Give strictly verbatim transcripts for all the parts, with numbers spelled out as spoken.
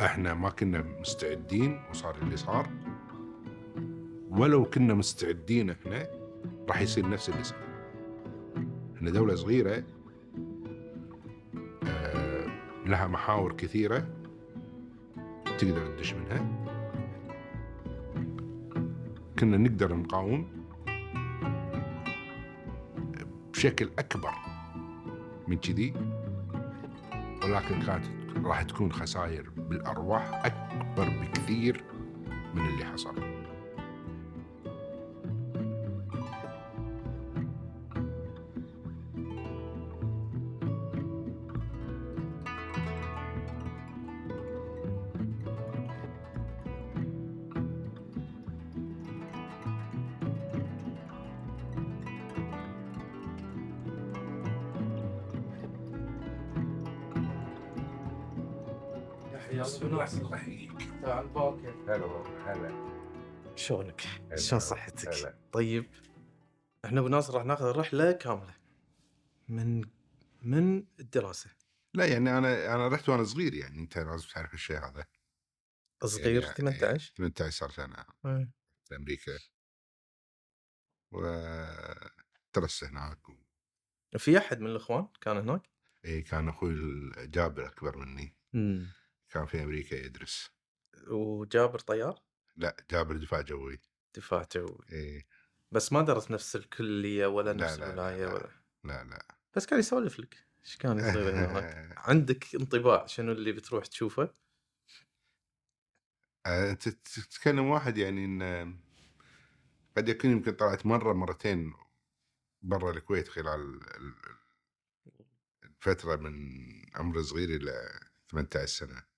احنا ما كنا مستعدين وصار اللي صار، ولو كنا مستعدين احنا راح يصير نفس اللي صار. احنا دولة صغيرة آه لها محاور كثيرة تقدر تدش منها، كنا نقدر نقاوم بشكل أكبر من كذي، ولكن كانت راح تكون خسائر بالأرواح أكبر بكثير من اللي حصل. هلا هلا، شلونك؟ شلون صحتك؟ هلو. طيب احنا وناصر راح ناخذ الرحله كامله من من الدراسه. لا يعني انا انا رحت وانا صغير، يعني انت لازم تعرف الشيء هذا. صغير يعني ثمانية عشر ثمانية عشر صار سنه في امريكا ودرست هناك. في احد من الاخوان كان هناك؟ اي كان اخوي جابر اكبر مني. مم. كان في امريكا يدرس. وجابر طيار؟ لا جابر دفاع جوي. دفاع جوي. إيه. بس ما درس نفس الكلية ولا نفس الولاية ولا. لا لا. بس كان يسولف لك. إيش كان يصير هناك؟ عندك انطباع شنو اللي بتروح تشوفه؟ أنت تتكلم واحد يعني إن قد يكون يمكن طلعت مرة مرتين برا الكويت خلال الفترة من عمر صغير إلى ثمانية عشر سنة.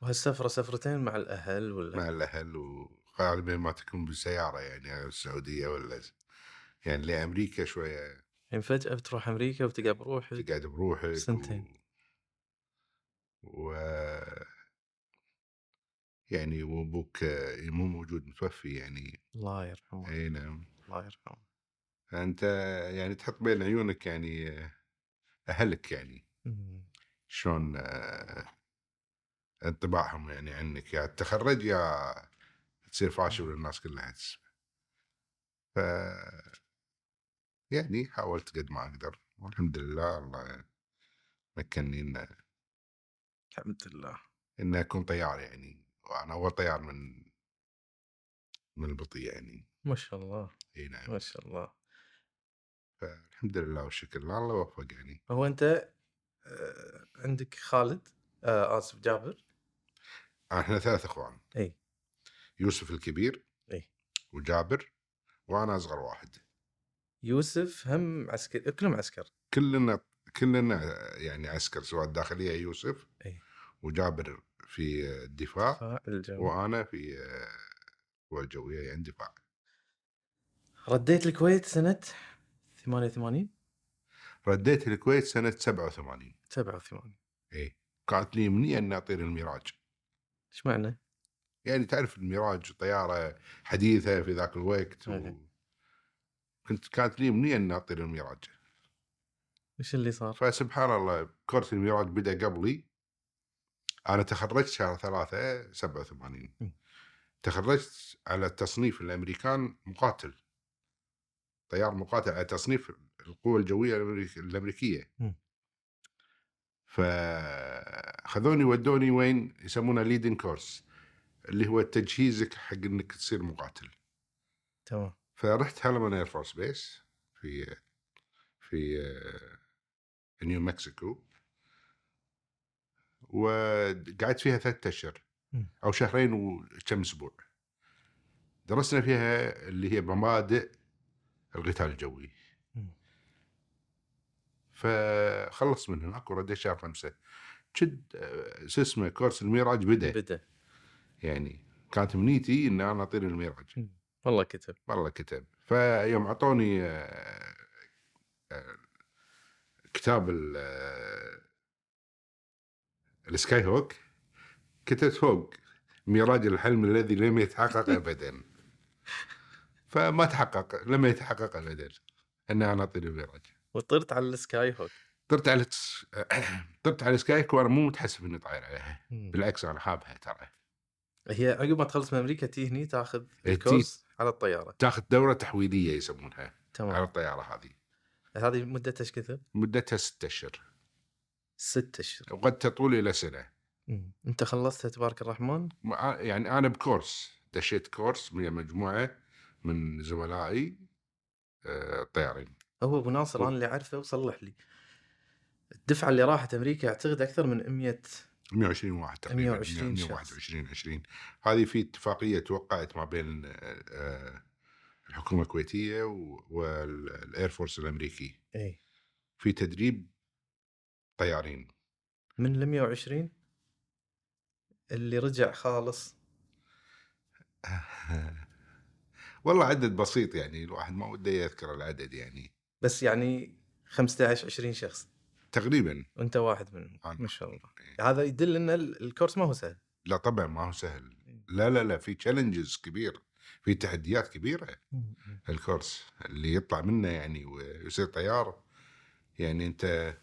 وهالسفرة سفرتين مع الأهل ولا؟ مع الأهل، وغالباً ما تكون بالسيارة يعني السعودية ولا يعني لأمريكا شوية. يعني فجأة بتروح أمريكا وتقعد بروحك. تقعد بروحك. سنتين. و... و... يعني وأبوك مو موجود، متوفي يعني. الله يرحمه. أي نعم. الله يرحمه. فأنت يعني تحط بين عيونك يعني أهلك يعني. م- شلون انطباعهم يعني عنك، يا تتخرج يا تصير فاشل للناس كلها تسمع. ف يعني حاولت قد ما اقدر والحمد لله الله مكنني ان الحمد لله ان اكون طيار يعني، وانا اول طيار من من البطي يعني. ما شاء الله. اي نعم ما شاء الله. فالحمد لله والشكر لله الله وفق يعني. هو انت عندك خالد آه آسف جابر؟ احنا ثلاث اخوان. اي يوسف الكبير. اي وجابر وانا اصغر واحد. يوسف هم عسكر. كلهم عسكر. كلنا كلنا يعني عسكر، سواء الداخليه يوسف. اي وجابر في الدفاع وانا في القوى الجويه يعني دفاع. رديت الكويت سنه ثمانية وثمانين. رديت الكويت سنه سبعة وثمانين. سبعة وثمانين. اي كانت لي مني أن أطير الميراج. إيش معنى؟ يعني تعرف الميراج طيارة حديثة في ذاك الوقت. و... كنت كانت لي مني أن أطير الميراج. إيش اللي صار؟ فسبحان الله كورس الميراج بدأ قبلي. أنا تخرجت شهر ثلاثة سبعة وثمانين. تخرجت على التصنيف الأمريكان مقاتل، طيار مقاتل على تصنيف القوة الجوية الأمريكية. م. فخذوني ودوني وين يسمونه ليدن كورس، اللي هو تجهيزك حق انك تصير مقاتل. تمام. فرحت هالمن اير فورس بيس في في نيو مكسيكو، وقعدت فيها ثلاثة اشهر او شهرين وكم اسبوع. درسنا فيها اللي هي مبادئ القتال الجوي. فخلص من هناك ورديت شهر خمسة. جد اسمه كورس الميراج بدأ. بدأ. يعني كانت منيتي إن أنا أطير الميراج. والله كتب. والله كتب. فيوم عطوني كتاب السكاي هوك كتبت فوق ميراج الحلم الذي لم يتحقق أبدا. فما تحقق، لم يتحقق أبدا أن أنا أطير الميراج. وطرت على السكاي هوك. طرت على طرت على سكايك وأنا مو متحسف إني طاير عليها، بالعكس أنا حابها ترى. هي عقب ما تخلص من أمريكا تي هني تأخذ الكورس على الطيارة، تأخذ دورة تحويلية يسمونها. تمام. على الطيارة هذه. هذه مدتها إيش كثر؟ مدتها ستة أشهر. ستة أشهر. وقد تطول إلى سنة. مم. أنت خلصتها تبارك الرحمن؟ يعني أنا بكورس، دشيت كورس من مجموعة من زملائي الطيارين. هو أبو ناصر أنا اللي عارفه وصلح لي. الدفعة اللي راحت أمريكا أعتقد أكثر من مية مية وعشرين واحد تقريبا، مية وواحد وعشرين. هذه في اتفاقية توقعت ما بين الحكومة الكويتية والإير فورس الأمريكي. أي. في تدريب طيارين من المية وعشرين اللي رجع خالص. والله عدد بسيط يعني، الواحد ما وده يذكر العدد يعني، بس يعني خمسة عشر عشرين شخص تقريبا، وانت واحد منهم ما شاء الله. إيه. هذا يدل ان الكورس ما هو سهل. لا طبعا ما هو سهل. إيه. لا لا لا، في تشالنجز كبير، في تحديات كبيره. إيه. الكورس اللي يطلع منه يعني ويصير طيار، يعني انت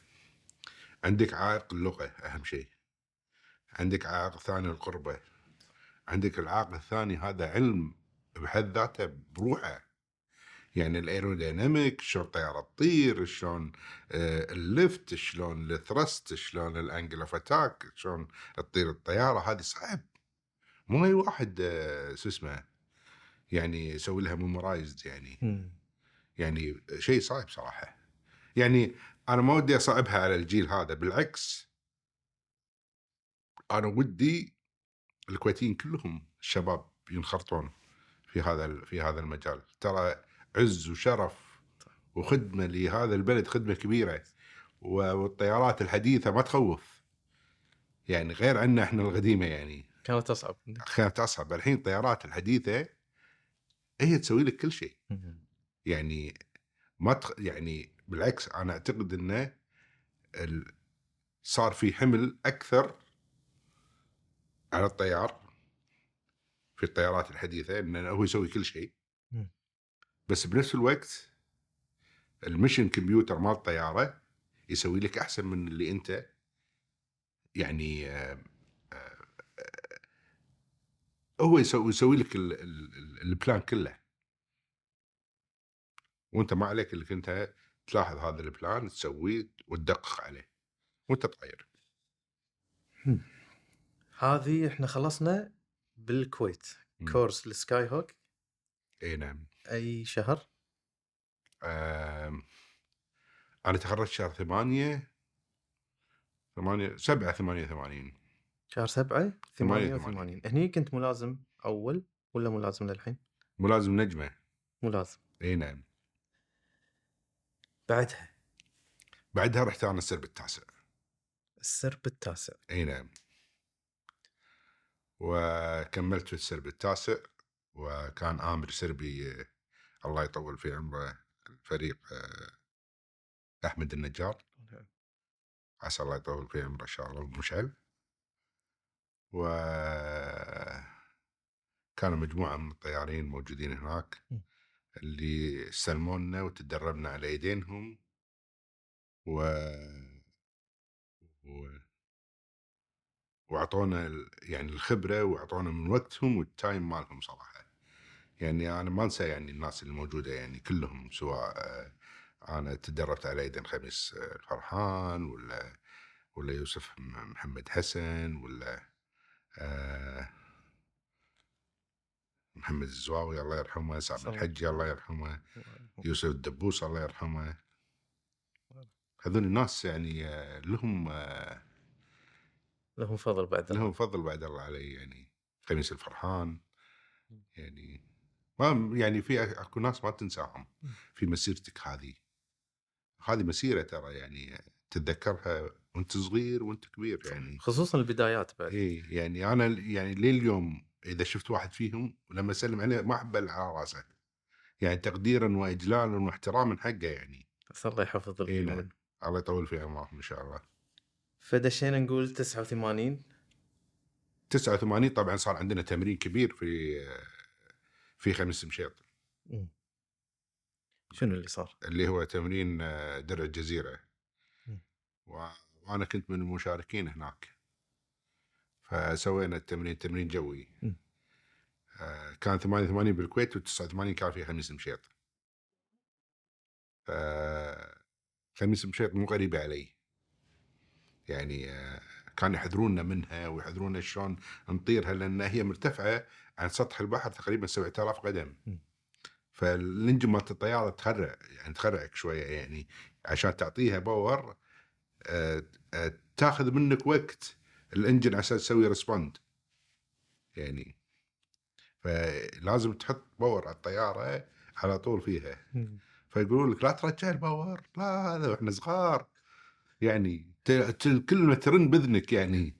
عندك عائق اللغه اهم شيء، عندك عائق ثاني القربه، عندك العائق الثاني هذا علم بحد ذاته بروحه، يعني الايروديناميك، شلون الطياره تطير، شلون اللفت، شلون الثرست، شلون الانجل اوف اتاك، شلون تطير الطياره. هذه صعب، مو اي واحد شو اسمه يعني يسوي لها ميمورايزد يعني. م. يعني شيء صعب صراحه، يعني انا ما ودي اصعبها على الجيل هذا، بالعكس انا ودي الكويتيين كلهم الشباب ينخرطون في هذا في هذا المجال، ترى عز وشرف وخدمة لهذا البلد، خدمة كبيرة. والطيارات الحديثة ما تخوف يعني، غير عنا احنا القديمة يعني كانت أصعب، كانت أصعب. الحين الطيارات الحديثة هي تسوي لك كل شيء يعني، ما تخ... يعني بالعكس أنا أعتقد إنه ال... صار في حمل أكثر على الطيار في الطيارات الحديثة، إنه هو يسوي كل شيء. بس بنفس الوقت المشن كمبيوتر مال الطيارة يسوي لك أحسن من اللي أنت يعني آآ آآ هو يسوي, يسوي لك ال ال ال البلان كله، وأنت ما عليك اللي كنت تلاحظ هذا البلان تسويه وتدقق عليه وأنت تغير. هذه إحنا خلصنا بالكويت كورس السكاي هوك. إيه نعم. أي شهر؟ آه، أنا تخرجت شهر ثمانية ثمانية سبعة ثمانية ثمانين شهر سبعة ثمانية ثمانين. هني كنت ملازم أول ولا ملازم للحين؟ ملازم نجمة. ملازم. إيه نعم. بعدها بعدها رحت أنا السرب التاسع. السرب التاسع. إيه نعم. وكملت في السرب التاسع، وكان آمر سربي الله يطول في عمره الفريق أحمد النجار، عسى الله يطول في عمره إن شاء الله، مشعل. وكانوا مجموعة من الطيارين موجودين هناك اللي سلمونا وتدربنا على أيدينهم، و... و... وعطونا يعني الخبرة وعطونا من وقتهم والتايم مالهم صراحة. يعني أنا ما أنسى يعني الناس الموجودة يعني كلهم، سواء أنا تدربت على يدين خميس الفرحان ولا ولا يوسف محمد حسن ولا محمد الزواوي الله يرحمه، سعد الحجي الله يرحمه، يوسف الدبوس الله يرحمه. هذول الناس يعني لهم لهم فضل بعد الله، لهم فضل بعد الله عليه يعني. خميس الفرحان يعني ما يعني في اكو ناس ما تنساهم في مسيرتك هذه، هذه مسيرة ترى يعني تتذكرها وانت صغير وانت كبير يعني، خصوصا البدايات بعد. اي يعني انا يعني لليوم اذا شفت واحد فيهم ولما اسلم عليه ما احبل على راسه يعني، تقديرا واجلالا واحتراما حقه يعني، الله يحفظ له. إيه الله يطول في عمره ان شاء الله. فدشينا نقول تسعة وثمانين تسعة وثمانين. طبعا صار عندنا تمرين كبير في في خميس مشيط. مم. شنو اللي صار؟ اللي هو تمرين درع الجزيرة. مم. وأنا كنت من المشاركين هناك، فسوينا التمرين تمرين جوي. آه كان ثمانية وثمانين بالكويت وتسعة وثمانين كان في خميس مشيط. آه خميس مشيط مو قريبة علي يعني، آه كان يحذروننا منها ويحذروننا شلون نطيرها، لأن هي مرتفعة عن سطح البحر تقريبا سبعة آلاف قدم، فالنجمة الطيارة تخرع يعني تخرعك شوية يعني عشان تعطيها باور، آه آه تاخذ منك وقت الانجن عشان تسوي ريسبوند يعني، فلازم تحط باور على الطيارة على طول فيها. فيقولوا لك لا ترجع الباور، لا هذا احنا صغار يعني، كلمة ترن بذنك يعني.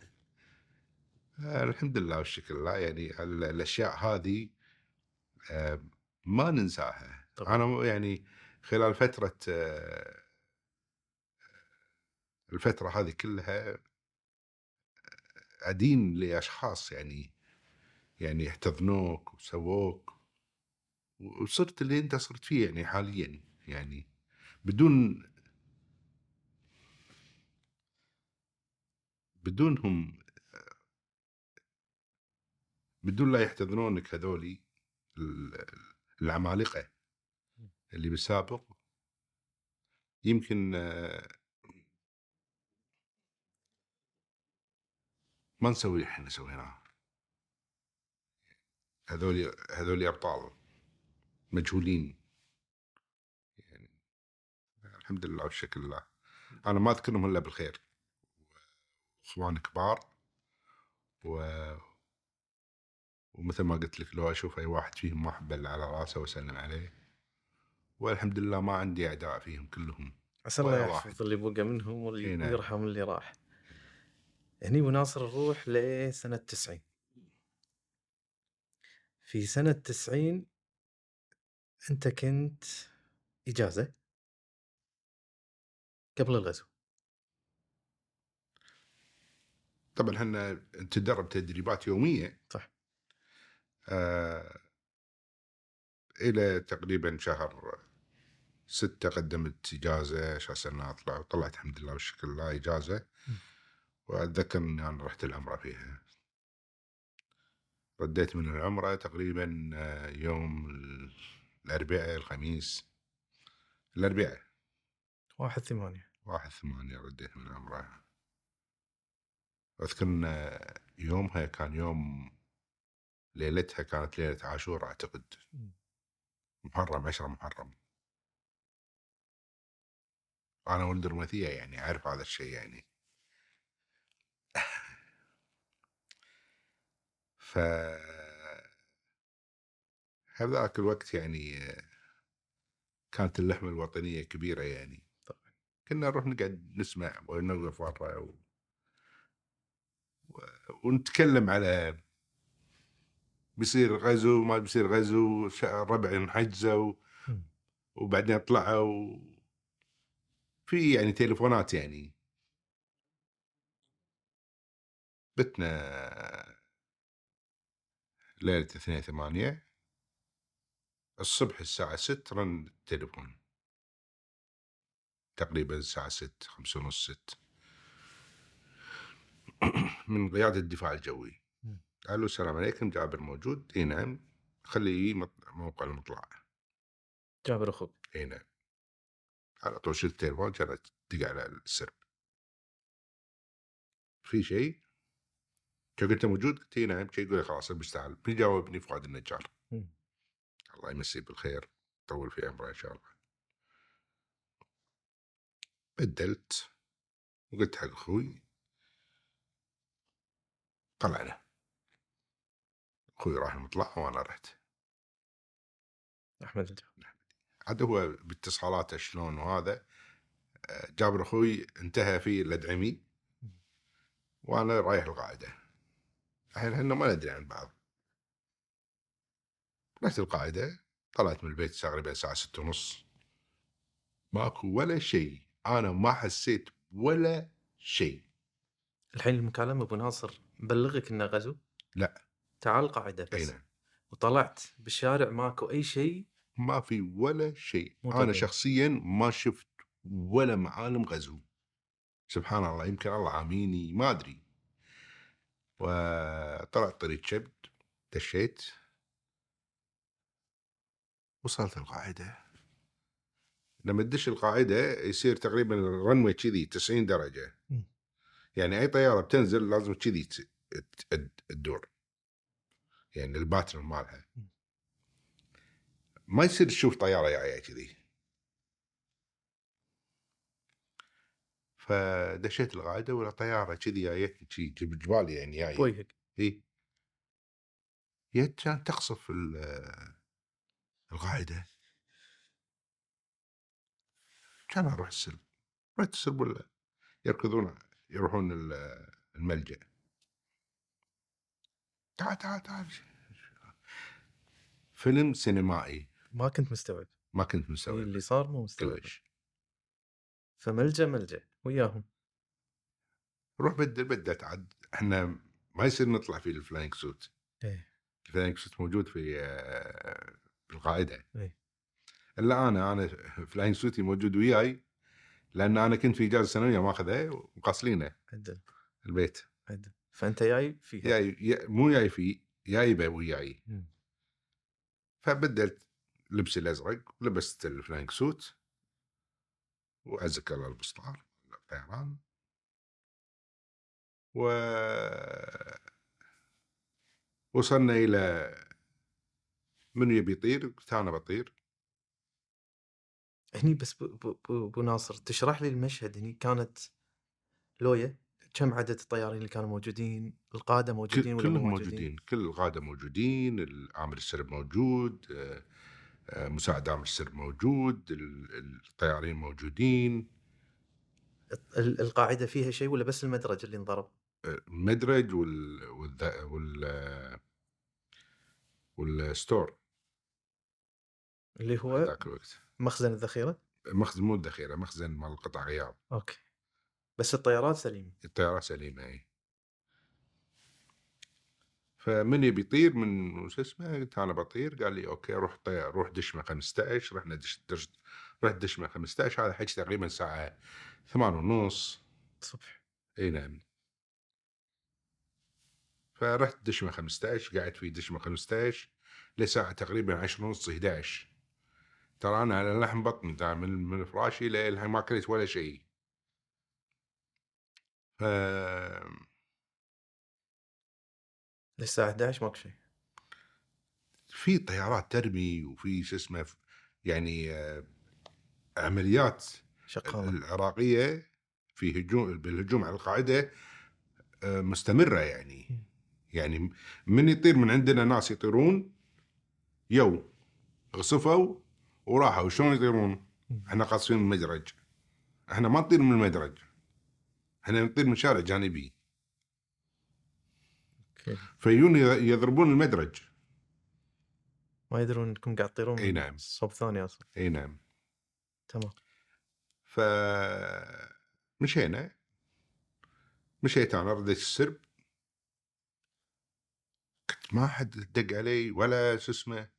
الحمد لله والشكر لله يعني الأشياء هذه ما ننساها. طبعا. أنا يعني خلال فترة الفترة هذه كلها أدين لأشخاص يعني يعني احتضنوك وسووك وصرت اللي أنت صرت فيه يعني حاليا يعني، بدون بدونهم بدون لا يحتضنونك هذولي العمالقة اللي بالسابق يمكن ما نسوي إحنا سويناه. هذولي هذولي أبطال مجهولين يعني، الحمد لله والشكر لله. أنا ما أذكرهم إلا بالخير، إخوان كبار و... ومثل ما قلت لك لو أشوف أي واحد فيهم ما أحبل على رأسه وأسلم عليه، والحمد لله ما عندي أعداء فيهم كلهم، عسى الله يحفظ اللي بقى منهم ويرحم اللي راح. هني وناصر نروح لسنة تسعين. في سنة تسعين أنت كنت إجازة قبل الغزو. طبعا احنا نتدرب تدريبات يومية. صح. آه إلى تقريبا شهر ستة قدمت إجازة عشان أطلع، وطلعت الحمد لله والشكر لله إجازة. م. وأتذكر أني أنا رحت العمرة فيها، رديت من العمرة تقريبا يوم الأربعاء الخميس الأربعاء واحد ثمانية واحد ثمانية رديت من العمرة. أذكر أن يومها كان يوم ليلتها كانت ليلة عاشور أعتقد، محرم عشرة محرم. أنا ولد رمثية يعني أعرف هذا الشيء يعني. ف هذاك الوقت يعني كانت اللحمة الوطنية كبيرة يعني. طبعا كنا نروح نقعد نسمع ونوقف ورا و... و... ونتكلم على بيصير غزو ما بيصير غزو، ربع نحجزه و... وبعدين طلعوا في يعني تليفونات يعني. بتنا ليلة اثنين ثمانية الصبح الساعة ست رن التليفون تقريبا الساعة ست خمسة ونص ست من قيادة الدفاع الجوي. قالوا السلام عليكم جابر موجود؟ اي نعم. خليه موقع المطلع. جابر أخوك؟ اي نعم. على طول شلت التليفون جرت دق على السرب في شيء؟ شو قلت موجود؟ قلت اي نعم. شو يقول خلاص بيستعال بيجاوبني فؤاد النجار. م. الله يمسيه بالخير طول في عمره إن شاء الله. بدلت وقلت حق أخوي طلعنا، أخوي راح المطلع وأنا رحت أحمد النجار. عاد هو باتصالاته شلون وهذا جابر أخوي انتهى في الأدعمي وأنا رايح القاعدة. الحين إحنا ما ندري عن بعض. رحت القاعدة طلعت من البيت تقريبا الساعة ستة ونص، ماكو ولا شيء، أنا ما حسيت ولا شيء. الحين المكالمة أبو ناصر بلغك إنه غزو؟ لا، تعال القاعدة بس. أينا. وطلعت بالشارع ماكو أي شيء، ما في ولا شيء. مطلع. أنا شخصيا ما شفت ولا معالم غزو سبحان الله يمكن الله عاميني ما أدري. وطلعت طريق شبد، دشيت وصلت القاعدة. لما تدش القاعدة يصير تقريبا الرنوي كذي تسعين درجة، يعني أي طيارة بتنزل لازم كذي الدور، يعني الباترن مالها ما يصير تشوف طيارة جاية كذي. فدشيت القاعدة ولا طيارة كذي جايتني كذي بجبالي يعني جاية ويهك إيه جت كانت تقصف القاعدة. كان أروح السرب، رحت السرب ولا يركضون يروحون الملجأ. تعال تعال تعال فيلم سينمائي. ما كنت مستوعب ما كنت مستوعب اللي صار، مو مستوعب كلش. فملجأ ملجأ وياهم روح بدل بدت عد. احنا ما يصير نطلع في الفلاينج سوت. ايه الفلاينج سوت موجود في القاعدة. ايه الا انا انا فلاينج سوتي موجود وياي لان انا كنت في اجازه سنويه ماخذها ومقاصلينه عدل البيت عدل. فانت جاي فيه جاي مو جاي فيه جايبه وياي. فبدلت لبسي الازرق ولبست الفلاينج سوت وعزك الله البسطار الطيران و وصلنا الى من يبي يطير قلت انا بطير هني. بس بو ناصر تشرح لي المشهد هني. كانت لوية كم عدد الطيارين اللي كانوا موجودين؟ القادة موجودين ولا موجودين؟ موجودين كل القادة موجودين، عامل السرب موجود، مساعد عامل السرب موجود، الطيارين موجودين. القاعدة فيها شيء ولا بس المدرج اللي انضرب؟ المدرج وال والذ... وال والستور اللي هو ذاك الوقت مخزن الذخيرة؟ مخزن مو الذخيرة، مخزن مال القطع غيار. أوكي. بس الطيارات سليمة؟ الطيارات سليمة أي. فمن يبي يطير من وش اسمه قلت أنا بطير. قال لي أوكي روح طيار روح دشمة خمستاعش. رحنا دش دش رحت دشمة خمستاعش. هذا حكي تقريبا ساعة ثمان ونص الصبح. أي نعم. فرحت دشمة خمستاعش قاعد في دشمة خمستاعش لساعة تقريبا عشر ونص إحداعش. ترى أنا على لحم بطني دائما من فراشي لألها ما كلت ولا شيء. ف... لساعة إحداعش ماك شيء. في طيارات ترمي وفي شو اسمه يعني عمليات شقامة العراقية في هجوم بالهجوم على القاعدة مستمرة يعني. يعني من يطير من عندنا ناس يطيرون يو غصفوا وراحوا شلون يطيرون؟ احنا قاصين من المدرج. احنا ما نطير من المدرج، احنا نطير من شارع جانبي. اوكي. فيجون يضربون المدرج ما يدرون انكم قاعد تطيرون. اي نعم. صوب ثاني اصلا. اي نعم. تمام. ف مشينا مشيت انا رديت السرب. كنت ما حد دق علي ولا شو اسمه.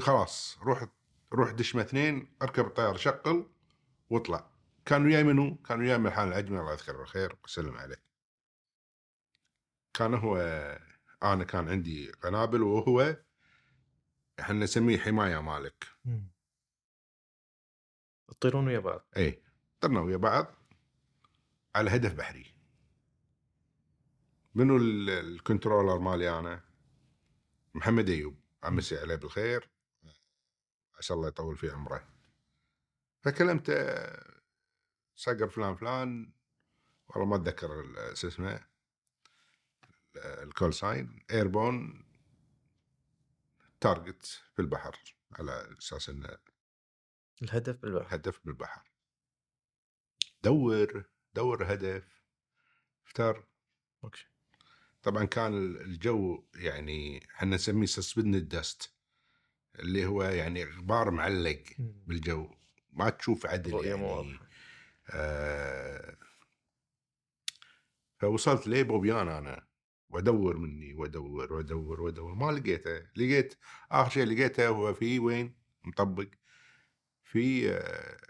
خلاص روح روح دشمة اثنين أركب الطيارة شقل واطلع. كانوا وياي منو؟ كانوا وياي من الحان العجمي الله يذكره بالخير وسلم عليه. كان هو أنا كان عندي قنابل وهو احنا نسميه حماية مالك. تطيرون ويا بعض؟ ايه طرنا ويا بعض على هدف بحري. منو الكنترولر مالي أنا؟ محمد أيوب عمسي عليه بالخير عسى الله يطول في عمره. فكلمت صقر فلان فلان والله ما أتذكر اسمه الكول ساين ايربون تارجت في البحر على أساس إنه الهدف بالبحر. هدف بالبحر دور دور هدف افتر. أوكي. طبعا كان الجو يعني حنا نسميه سسبدن الدست اللي هو يعني غبار معلق بالجو ما تشوف عدل يعني. آه فوصلت ليه بوبيان أنا وأدور مني وأدور وأدور وأدور ما لقيته. لقيت آخر شيء لقيته هو في وين مطبق في آه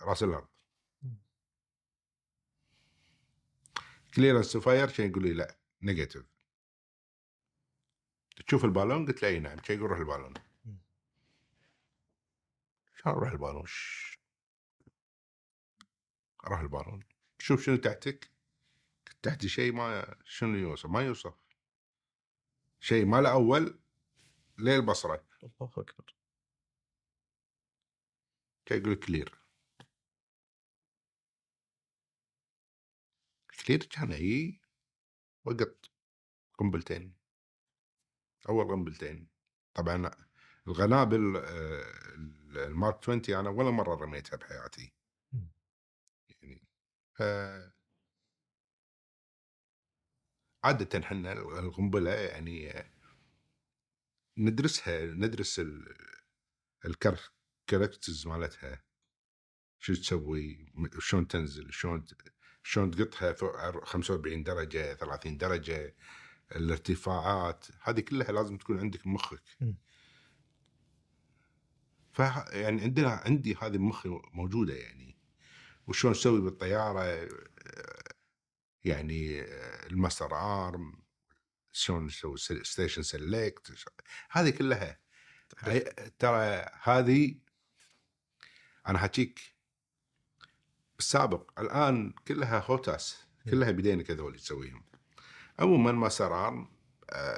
راس الأرض. كليرنس تو فاير، كان يقول لي لا نيجاتيف. تشوف البالون؟ قلت له اي نعم. كان يقول روح البالون. شلون روح البالون؟ روح البالون شوف شنو تحتك. تحتي شيء ما شنو يوصف، ما يوصف شيء ما لا اول ليه البصره. الله اكبر. كان يقول كلير كثير. كان هي وقت قنبلتين، أول قنبلتين. طبعا القنابل المارك عشرين أنا ولا مرة رميتها بحياتي يعني. عادة حنا القنبلة يعني ندرسها، ندرس الكاركترز مالتها، شو تسوي، شون تنزل، شون شلون تقطها فوق خمسة وأربعين درجة، ثلاثين درجة، الارتفاعات هذه كلها لازم تكون عندك مخك. فيعني عندنا عندي هذه مخي موجودة يعني. وشلون نسوي بالطيارة يعني الماستر آرم، شلون نسوي ستيشن سيلكت، هذه كلها ترى. هذه أنا حكيك السابق، الآن كلها هوتاس، كلها بدينك هذول تسويهم. عموما ما سرار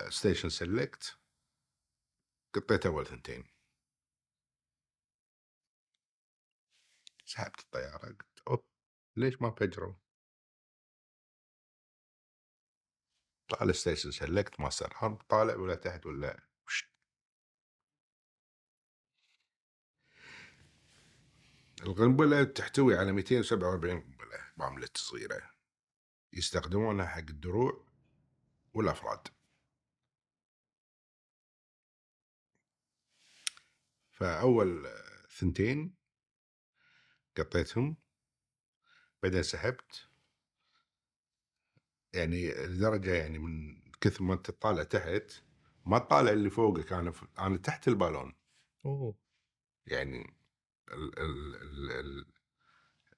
ستيشن سيلكت قطيت أول ثنتين، سحبت الطيارة. قلت أوه ليش ما فجروا؟ طالع ستيشن سيلكت ما سرار طالع ولا تحت ولا وشت. القنبلة تحتوي على مئتين وسبعة وأربعين قنبلة بعملة صغيرة، يستخدمونها حق الدروع والأفراد. فأول ثنتين قطيتهم، بعدين سحبت يعني لدرجة يعني من كثر ما تطالع تحت ما تطالع اللي فوقك. أنا أنا تحت البالون. أوه. يعني ال ال ال ال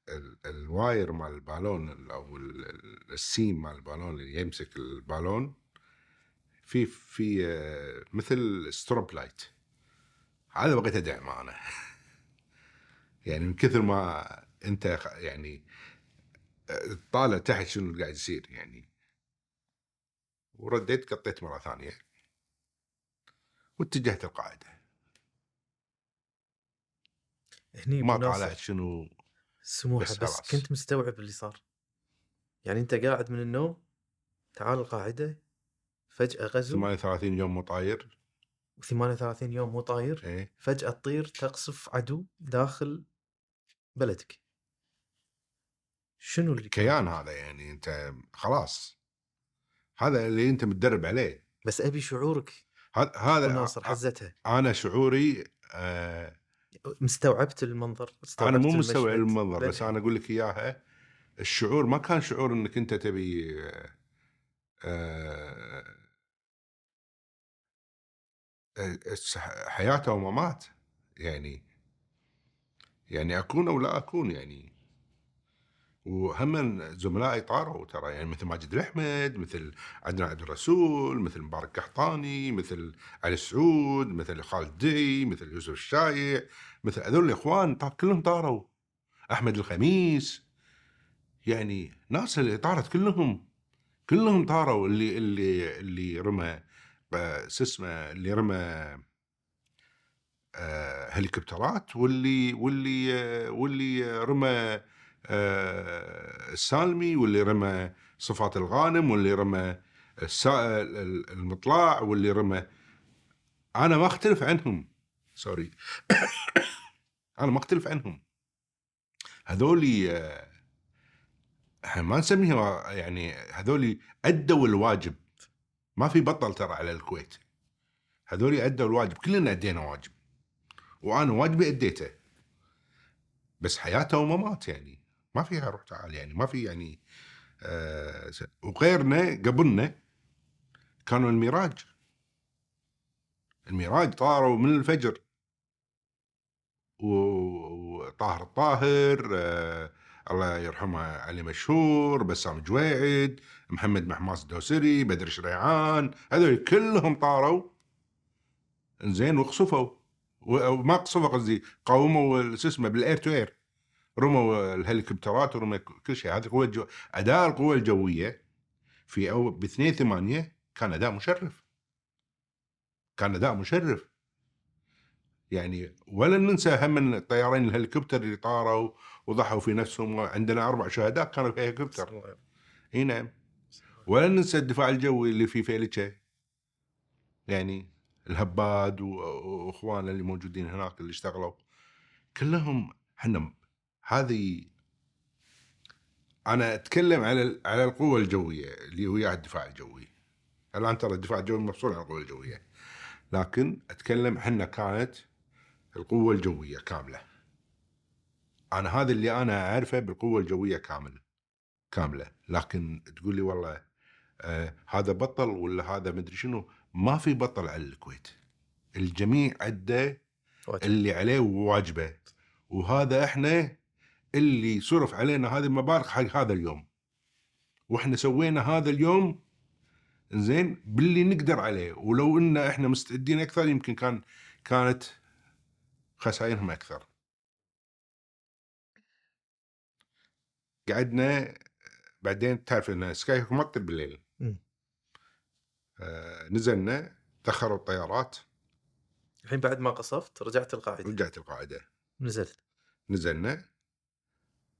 ال الواير مع البالون أو السيم مع البالون اللي يمسك البالون في في مثل ستروب لايت، هذا بغيت أدعمه أنا يعني من كثر ما أنت يعني طالع تحت شنو قاعد يصير يعني. ورديت قطيت مرة ثانية واتجهت القاعدة. هني ما طالعت شنو سموحة، بس, بس كنت مستوعب اللي صار يعني. انت قاعد من النوم، تعال القاعدة، فجأة غزو ثمانية وثلاثين يوم مطاير، وثمانية وثلاثين يوم مطاير ايه؟ فجأة تطير تقصف عدو داخل بلدك. شنو اللي الكيان هذا يعني؟ انت خلاص هذا اللي انت متدرب عليه، بس ابي شعورك هذا ناصر حزتها. انا شعوري آه مستوعبت المنظر. أنا مو مستوعب المنظر، بس أنا أقول لك إياها. الشعور ما كان شعور إنك أنت تبي آآ آآ حياته وممات يعني، يعني أكون أو لا أكون يعني. وهم زملائي طاروا ترى يعني، مثل ماجد الأحمد، مثل عدنان الرسول، مثل مبارك قحطاني، مثل علي سعود، مثل خالدي، مثل يوسف الشايع، مثل هذول الإخوان كلهم طاروا. أحمد الخميس يعني، ناس اللي طارت كلهم كلهم طاروا. اللي اللي اللي رمى سسمة، اللي رمى هليكوبترات، واللي واللي واللي رمى آه السالمي، واللي رمى صفات الغانم، واللي رمى السائل المطلع، واللي رمى. أنا ما أختلف عنهم، سوري أنا ما أختلف عنهم هذولي. آه ما نسميها يعني، هذولي أدوا الواجب. ما في بطل ترى على الكويت، هذولي أدوا الواجب، كلنا أدينا واجب، وأنا واجبي أديته. بس حياته وممات يعني، ما فيها روح تعال يعني، ما في يعني. آه وغيرنا قبلنا كانوا الميراج، الميراج طاروا من الفجر، وطاهر الطاهر، آه الله يرحمها علي مشهور، بسام جواعد، محمد محماس الدوسري، بدر شريعان، هذول كلهم طاروا انزين وقصفوا، وما قصفوا قصدي قاوموا السسمة بالاير تو اير، رموا الهليكوبترات ورموا كل شيء. هذه قوة الجو... اداء القوة الجوية في او ب اثنين ثمانية كان اداء مشرف، كان اداء مشرف يعني. ولن ننسى هم من الطيارين الهليكوبتر اللي طاروا وضحوا في نفسهم، عندنا أربع شهداء كانوا في هليكوبتر. اي نعم. ولن ننسى الدفاع الجوي اللي في فيلتشة، يعني الهباد واخواننا اللي موجودين هناك اللي اشتغلوا كلهم. احنا هذه انا اتكلم على على القوه الجويه اللي هو الدفاع الجوي. الان ترى الدفاع الجوي مفصول عن القوه الجويه، لكن اتكلم احنا كانت القوه الجويه كامله. انا هذا اللي انا اعرفه بالقوه الجويه كامل كامله. لكن تقول لي والله آه هذا بطل ولا هذا مدري شنو، ما في بطل على الكويت، الجميع ادى اللي عليه واجبه. وهذا احنا اللي صرف علينا هذه المبارك حق هذا اليوم، واحنا سوينا هذا اليوم زين باللي نقدر عليه. ولو ان احنا مستعدين اكثر يمكن كان كانت خسائرهم اكثر. قعدنا بعدين، تعرف ان السكاي هوك مطر بالليل، آه نزلنا، تأخروا الطيارات. الحين بعد ما قصفت رجعت القاعدة. رجعت القاعدة. نزلت. نزلنا.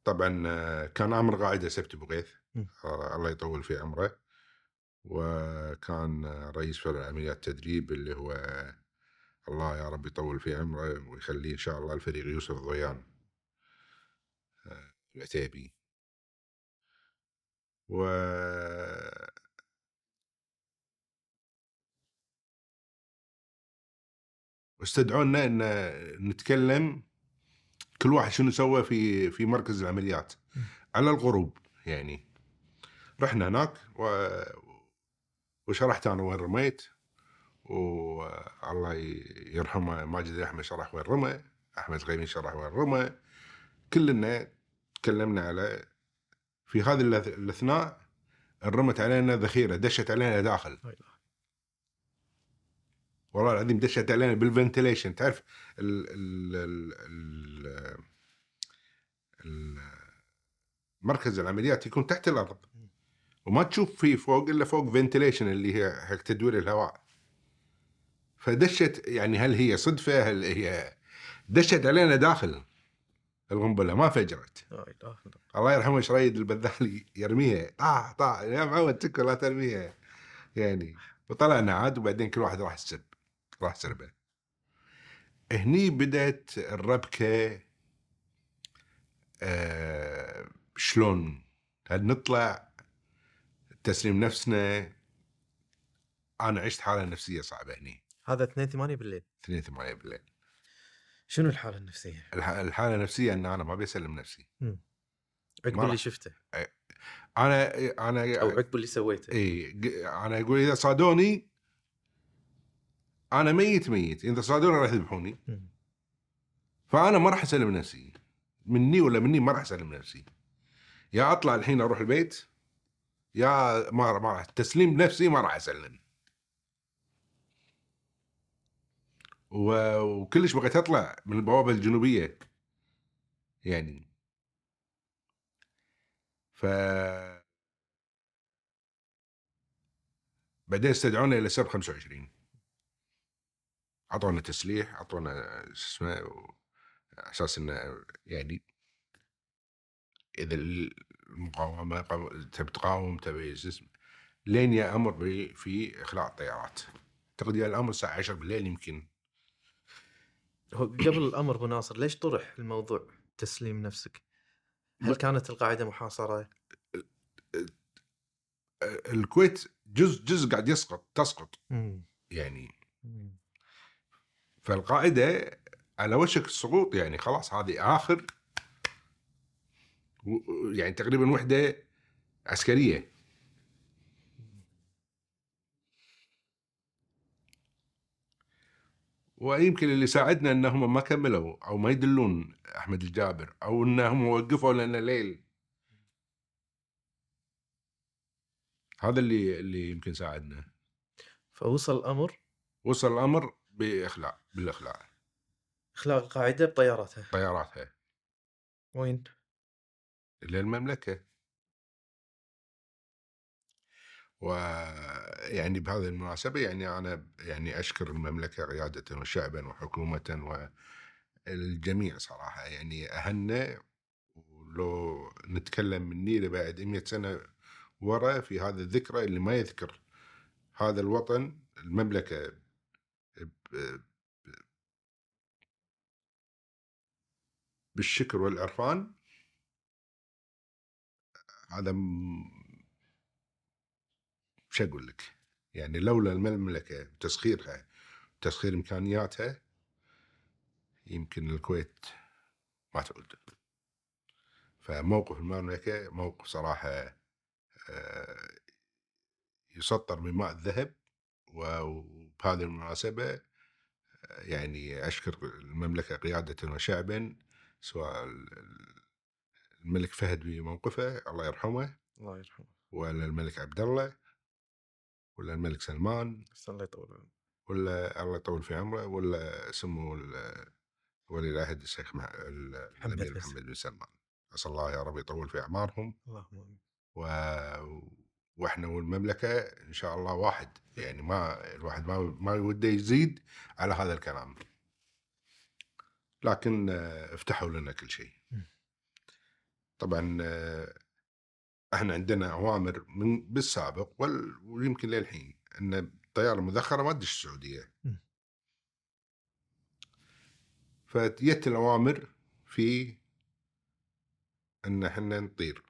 طبعا كان عمر قاعدة سبت بغيث، الله يطول في عمره، وكان رئيس فرع عمليات تدريب اللي هو الله يا رب يطول في عمره ويخليه إن شاء الله الفريق يوسف الضيان آه العتيبي. و واستدعونا ان نتكلم كل واحد شنو سوى في في مركز العمليات على الغروب. يعني رحنا هناك و... وشرحت انا وين رميت، والله يرحمه ماجد الأحمد شرح وين رمى، احمد الخميس شرح وين رمى، كلنا تكلمنا على في هذا الاثناء رمت علينا ذخيره، دشت علينا داخل والله العظيم، دشت علينا بالفنتيليشن. تعرف ال ال ال ال ال مركز العمليات يكون تحت الأرض، وما تشوف فيه فوق إلا فوق فنتيليشن اللي هي هيك تدوير الهواء. فدشت يعني هل هي صدفة؟ هل هي دشت علينا داخل القنبلة، ما فجرت. الله يرحمه شريد البذالي يرميها طاع طاع يا معود تكر لا ترميها يعني. وطلعنا عاد، وبعدين كل واحد راح السب راح سربه. هني بدأت الربكة. آه شلون هل نطلع تسليم نفسنا؟ أنا عشت حالة نفسية صعبة هني. هذا اثنين ثمانية بالليل. اثنين ثمانية بالليل. شنو الحالة النفسية؟ الحالة النفسية أن أنا ما بيسلم نفسي. مم. عقب اللي شفته. أنا أنا أو عقب اللي سويته. إيه أنا أقول إذا صادوني أنا ميت ميت، إذا صادوني راح يذبحوني. فأنا ما راح أسلم نفسي، مني ولا مني ما راح أسلم نفسي. يا أطلع الحين أروح البيت، يا ما ما راح تسليم نفسي، ما راح أسلم. وكلش بغيت أطلع من البوابة الجنوبية يعني. ف بعدين استدعونا الى سب خمسة وعشرين، عطونا تسليح، عطونا اسمه اساس انه يعني اذا المقاومه تبي تقاوم تبي اسم لين يا امر في اخلاء الطيارات. اعتقد يا الامر الساعه عشرة بالليل يمكن. هو قبل الامر ابو ناصر ليش طرح الموضوع تسليم نفسك؟ هل كانت القاعدة محاصرة؟ الكويت جزء جزء قاعد يسقط تسقط مم. يعني مم. فالقاعدة على وشك السقوط يعني، خلاص هذه آخر يعني تقريبا وحدة عسكرية. ويمكن اللي ساعدنا انهم ما كملوا او ما يدلون احمد الجابر او انهم وقفوا لنا ليل. هذا اللي اللي يمكن ساعدنا. فوصل الامر وصل الامر باخلاء بالاخلاء اخلاء القاعده بطياراتها طياراتها وين للمملكه. ويعني بهذه المناسبة يعني أنا يعني أشكر المملكة قيادة وشعبا وحكومة والجميع صراحة، يعني أهلنا. ولو نتكلم مني لبعد مئة سنة وراء في هذا الذكرى اللي ما يذكر هذا الوطن المملكة بالشكر والعرفان، هذا مش أقول لك. يعني لولا المملكة تسخيرها تسخير إمكانياتها يمكن الكويت ما تعود. فموقف المملكة موقف صراحة يسطر بماء الذهب. وبهذه المناسبة يعني أشكر المملكة قيادة وشعبا، سواء الملك فهد بموقفه الله يرحمه الله يرحمه، ولا الملك عبدالله، ولا الملك سلمان الله يطول، ولا الله يطول في عمره، ولا سمو ولي العهد الشيخ محمد بن سلمان، أسأل الله يا رب يطول في أعمارهم. اللهم و... وإحنا والمملكة إن شاء الله واحد، يعني ما الواحد ما ما يوده يزيد على هذا الكلام، لكن افتحوا لنا كل شيء. طبعا احنا عندنا اوامر من بالسابق ويمكن للحين ان الطياره المذخره ما تدش السعوديه. فجت الاوامر في ان احنا نطير.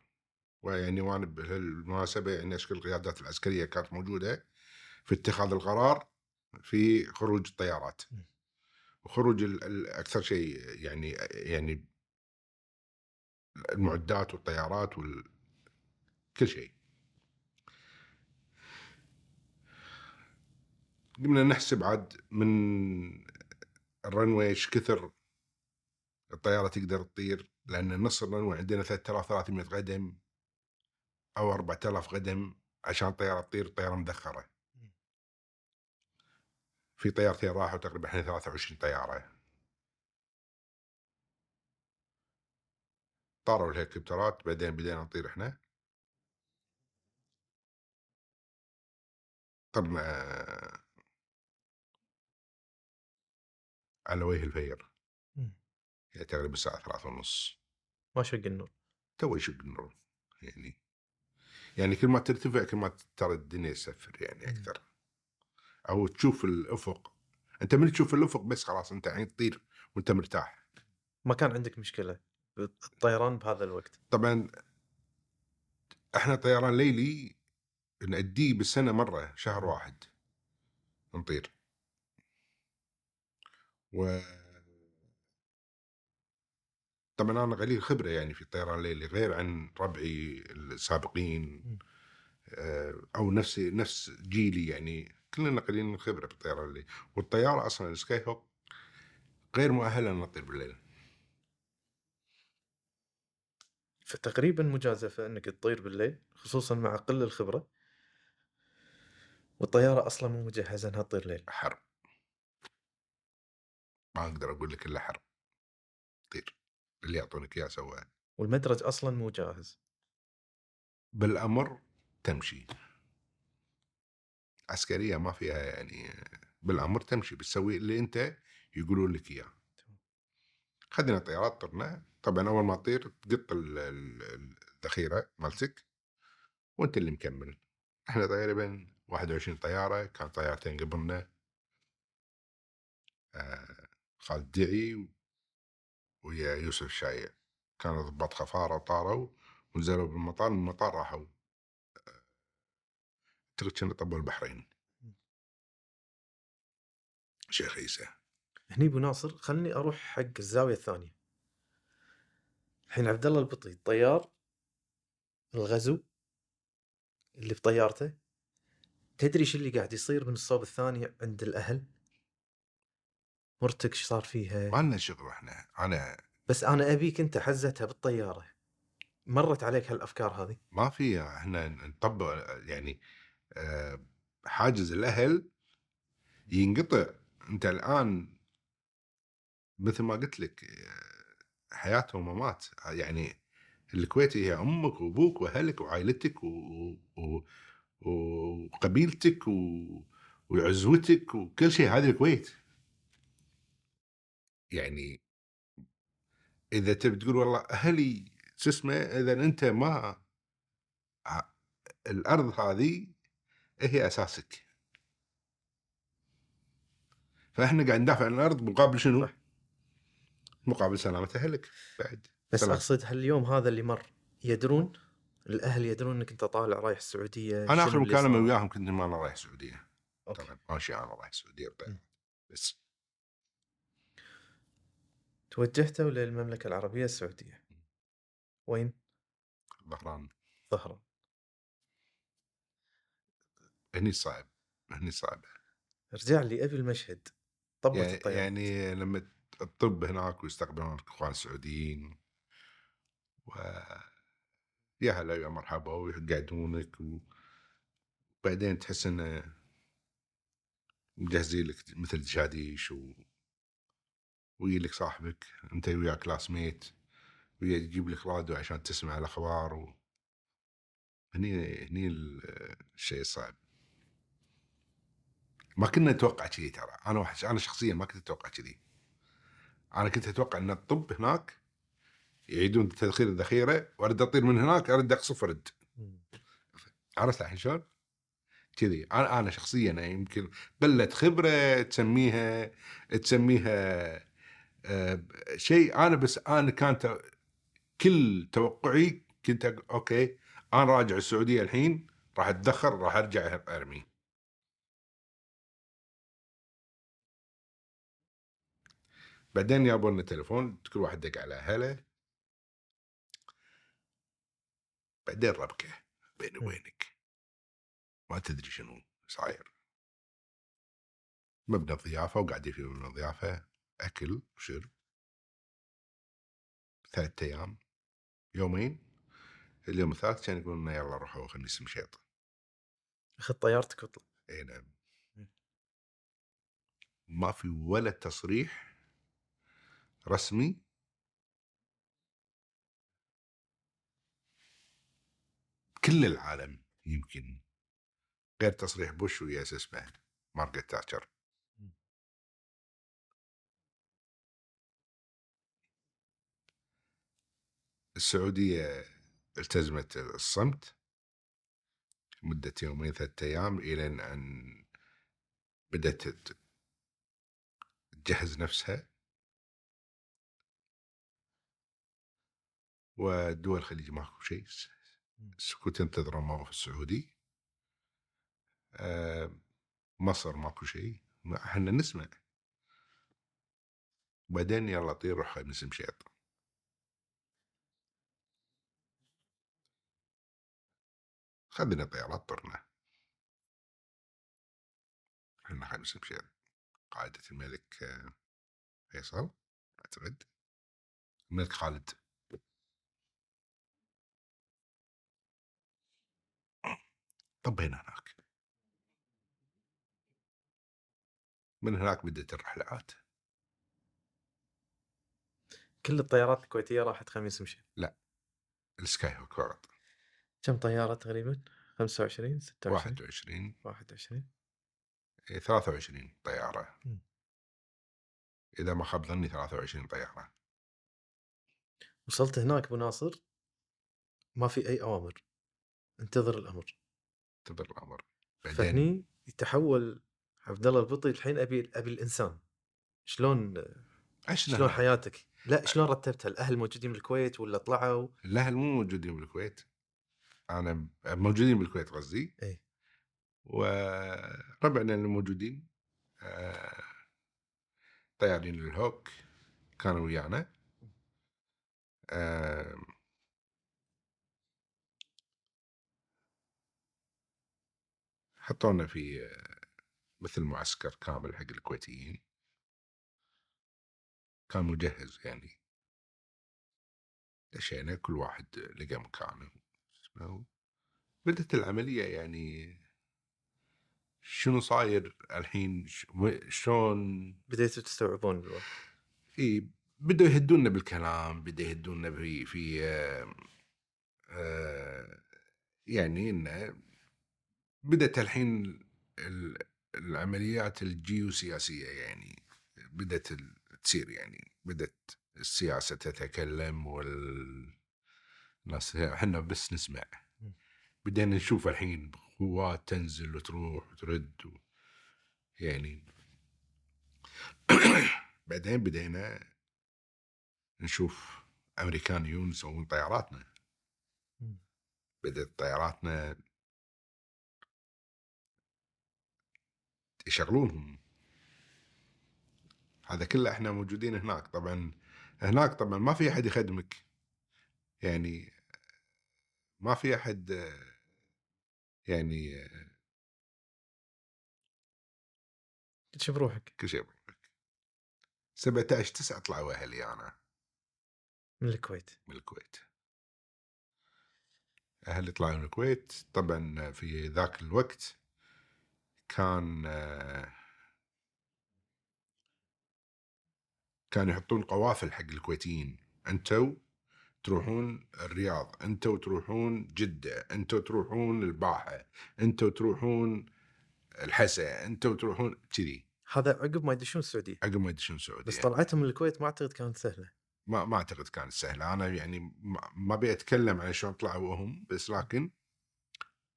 ويعني وانا بالمناسبه يعني اشكر القيادات العسكريه كانت موجوده في اتخاذ القرار في خروج الطيارات وخروج الاكثر شيء يعني يعني المعدات والطيارات وال كل شيء. قمنا نحسب عد من الرنوي كثر الطيارة تقدر تطير، لأن نص الرنوي عندنا ثلاثة آلاف وثلاثمئة قدم أو أربعة آلاف قدم عشان الطيارة تطير طيارة مدخرة. في طيارتين راحوا تقريبا إحنا ثلاثة وعشرين طيارة. طاروا الهليكوبترات بعدين بدينا نطير إحنا. طبعا على وجه الفير يعني تقريبا الساعة ثلاثة ونص ما شق النور تو يشق النور. يعني يعني كل ما ترتفع كل ما ترى الدنيا تسفر يعني أكثر، أو تشوف الأفق. أنت من تشوف الأفق بس خلاص أنت عين تطير وأنت مرتاح. ما كان عندك مشكلة الطيران بهذا الوقت؟ طبعا إحنا طيران ليلي نأديه بالسنة مرة شهر واحد نطير. وطبعا أنا قليل خبرة يعني في الطيران الليلي غير عن ربعي السابقين أو نفس نفس جيلي، يعني كلنا قليلين خبرة بالطيران الليلي. والطيارة أصلا السكاي هوك غير مؤهلة أن نطير بالليل، فتقريبا مجازفة أنك تطير بالليل خصوصا مع قل الخبرة. والطيارة أصلاً مو مجهزة أنها تطير ليل. حرب. ما أقدر أقول لك إلا حرب. طير. اللي يعطونك إياه سواه. والمدرج أصلاً مو جاهز. بالأمر تمشي. عسكرية ما فيها يعني بالأمر تمشي بتسوي اللي أنت يقولون لك إياه. خدنا طيارات طرنا. طبعاً أول ما تطير تقط الذخيرة مالتك وأنت اللي مكمل. إحنا تقريباً واحد وعشرين طيارة، كان طيارتين قبلنا آه خالد دعي ويا يوسف الشايع كانوا ضباط خفارة وطاروا ونزلوا بالمطار. من المطار راحوا آه تركنا طبوا البحرين شيخ عيسى. هني أبو ناصر خلني أروح حق الزاوية الثانية الحين. عبدالله البطي الطيار الغزو اللي بطيارته، تدري شو اللي قاعد يصير من الصوب الثاني عند الأهل؟ مرتك شو صار فيها؟ ما لنا شغل احنا. انا بس انا ابيك انت حزتها بالطياره. مرت عليك هالافكار هذه؟ ما في. احنا نطبق يعني أه حاجز الاهل ينقطع. انت الان مثل ما قلت لك حياته وممات. يعني الكويتي هي امك وابوك واهلك وعائلتك و... و... وقبيلتك و... وعزوتك وكل شيء. هذا الكويت. يعني اذا تبي تقول والله اهلي شو اسمه، اذا انت ما الارض هذه هي اساسك. فاحنا قاعد ندافع عن الارض مقابل شنو؟ مقابل سلامه اهلك بعد. بس سلام. اقصد هاليوم هذا اللي مر يدرون الاهل، يدرون انك انت طالع رايح السعوديه. انا اخر مكالمه وياهم كنت ما انا رايح السعوديه. طبعا ماشي انا رايح السعوديه بس. توجهتوا للمملكه العربيه السعوديه وين؟ بحران. بحران هني صعب، هني صعب. رجع لي أبي المشهد طبت يعني الطيارات. يعني لما الطب هناك ويستقبلونك إخوان سعوديين و يا هلا يا مرحبا ويقعدونك، وبعدين تحس إنه مجهزين لك مثل جاديش و... ويجيلك صاحبك أنت ويا كلاس ميت ويجيب لك راديو عشان تسمع الأخبار و... هني هني الشيء صعب. ما كنا نتوقع كذي ترى. أنا وحش أنا شخصيا ما كنت أتوقع كذي. أنا كنت أتوقع إن الطب هناك يعيدون تدخير الذخيرة وأرد أطير من هناك أرد أقصف رد. عرفت الحين شلون كذي؟ أنا أنا شخصيا يعني يمكن قلة خبرة تسميها تسميها أه شيء. أنا بس أنا كانت كل توقعي كنت أوكي أنا راجع السعودية الحين راح أتدخر راح أرجع أرمي. بعدين يابون التليفون كل واحد دق على أهله. بعدين ربكة بيني وبينك ما تدري شنو صاير. مبنى ضيافة وقاعدين في مبنى ضيافة أكل وشرب ثلاثة أيام يومين. اليوم الثالث كان يقول لنا يلا روحوا خميس مشيط. أخذ طيارتك وطلع. اي نعم. ما في ولا تصريح رسمي كل العالم يمكن غير تصريح بوش ويا اسمه مارغريت تاتشر. السعودية التزمت الصمت مدة يومين ثلاثة أيام إلى أن بدأت تجهز نفسها. ودول الخليج ماكو شيء، سكوت انتظر الموقف السعودي. مصر ماكو شيء، احنا نسمع. بعدين يلا طير روح خميس مشيط. خذنا طيارات طرنا احنا خميس مشيط قاعدة الملك فيصل أعتقد الملك خالد. طبينا هناك. من هناك بدأت الرحلات. كل الطيارات الكويتية راحت خميس مشيط؟ لا، السكاي هوك فقط. كم طيارة تقريباً؟ خمسة وعشرين، ستة وعشرين، واحد وعشرين، واحد وعشرين، ثلاثة وعشرين طيارة. م. إذا ما خاب ظني ثلاثة وعشرين طيارة. وصلت هناك بناصر ما في أي أوامر، انتظر الأمر. انتظر الأمر. بعدين فهني يتحول عبدالله البطي الحين أبي أبي الإنسان. شلون؟ عشنا. شلون حياتك؟ لا شلون رتبتها؟ الأهل موجودين بالكويت ولا طلعوا؟ الأهل مو موجودين بالكويت. أنا موجودين بالكويت غزي إيه؟ وربعنا الموجودين آه طيارين الهوك كانوا ويانا آه حطونا في مثل معسكر كامل حق الكويتيين كان مجهز يعني. دشينا كل واحد لقى مكانه. بدت العملية يعني شنو صاير الحين، شلون بديتوا تستوعبون بالوقت؟ إيه بدوا يهدونا بالكلام، بدوا يهدونا في في آه آه يعني إنه بدت الحين العمليات الجيوسياسية يعني بدت تصير، يعني بدت السياسة تتكلم والناس احنا بس نسمع. بدينا نشوف الحين قوات تنزل وتروح وترد و... يعني بعدين بدينا نشوف أمريكانيون يسوون طياراتنا. بدت طياراتنا يشغلونهم. هذا كله احنا موجودين هناك. طبعا هناك طبعا ما في أحد يخدمك، يعني ما في أحد يعني كل شيء بروحك، كل شيء بروحك. سبعتاعش تسعة طلعوا أهلي أنا من الكويت، من الكويت أهلي طلعوا من الكويت. طبعا في ذاك الوقت كان كان يحطون قوافل حق الكويتيين، أنتوا تروحون الرياض، أنتوا تروحون جدة، أنتوا تروحون الباحة، أنتوا تروحون الحسا، أنتوا تروحون كذي. هذا عقب ما يدشون السعودية، عقب ما يدشون السعودية. بس طلعتهم الكويت ما أعتقد كانت سهلة، ما ما أعتقد كانت سهلة. أنا يعني ما بيتكلم عن شلون طلعوا هم، بس لكن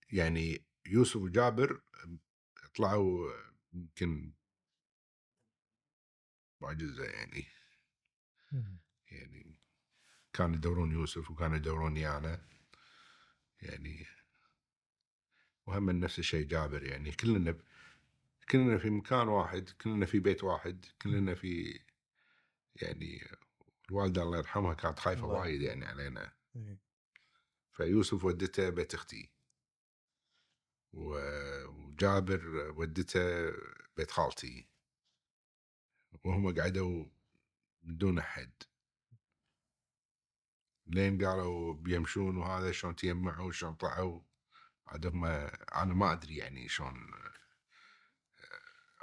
يعني يوسف وجابر طلعوا يمكن معجزة يعني. يعني كانوا يدورون يوسف وكانوا يدورون يانا يعني. وهم نفس الشيء جابر يعني. كلنا ب... كلنا في مكان واحد، كلنا في بيت واحد، كلنا في يعني. الوالدة الله يرحمها كانت خايفة وايد يعني علينا. فيوسف ودته بيت اختي، وجابر ودته بيت خالتي، وهم قعدوا بدون أحد لين قالوا بيمشون. وهذا شلون تيمعوا شلون طلعوا عاد هم، أنا ما أدري يعني شلون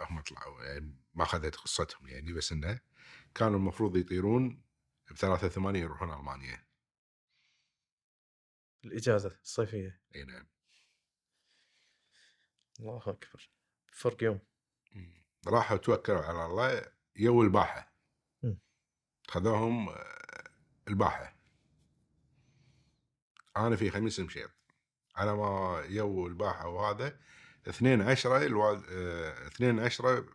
هم طلعوا يعني، ما أخذت قصتهم يعني. بس إنه كانوا المفروض يطيرون بثلاثة ثمانية يروحون ألمانيا الإجازة الصيفية. إيه نعم. الله أكبر، فرق يوم. راحوا توكلوا على الله يو الباحة. م. خذوهم الباحة. أنا في خميس مشيط على ما يو الباحة. وهذا اثنين عشرة الوالد اه اثنين عشرة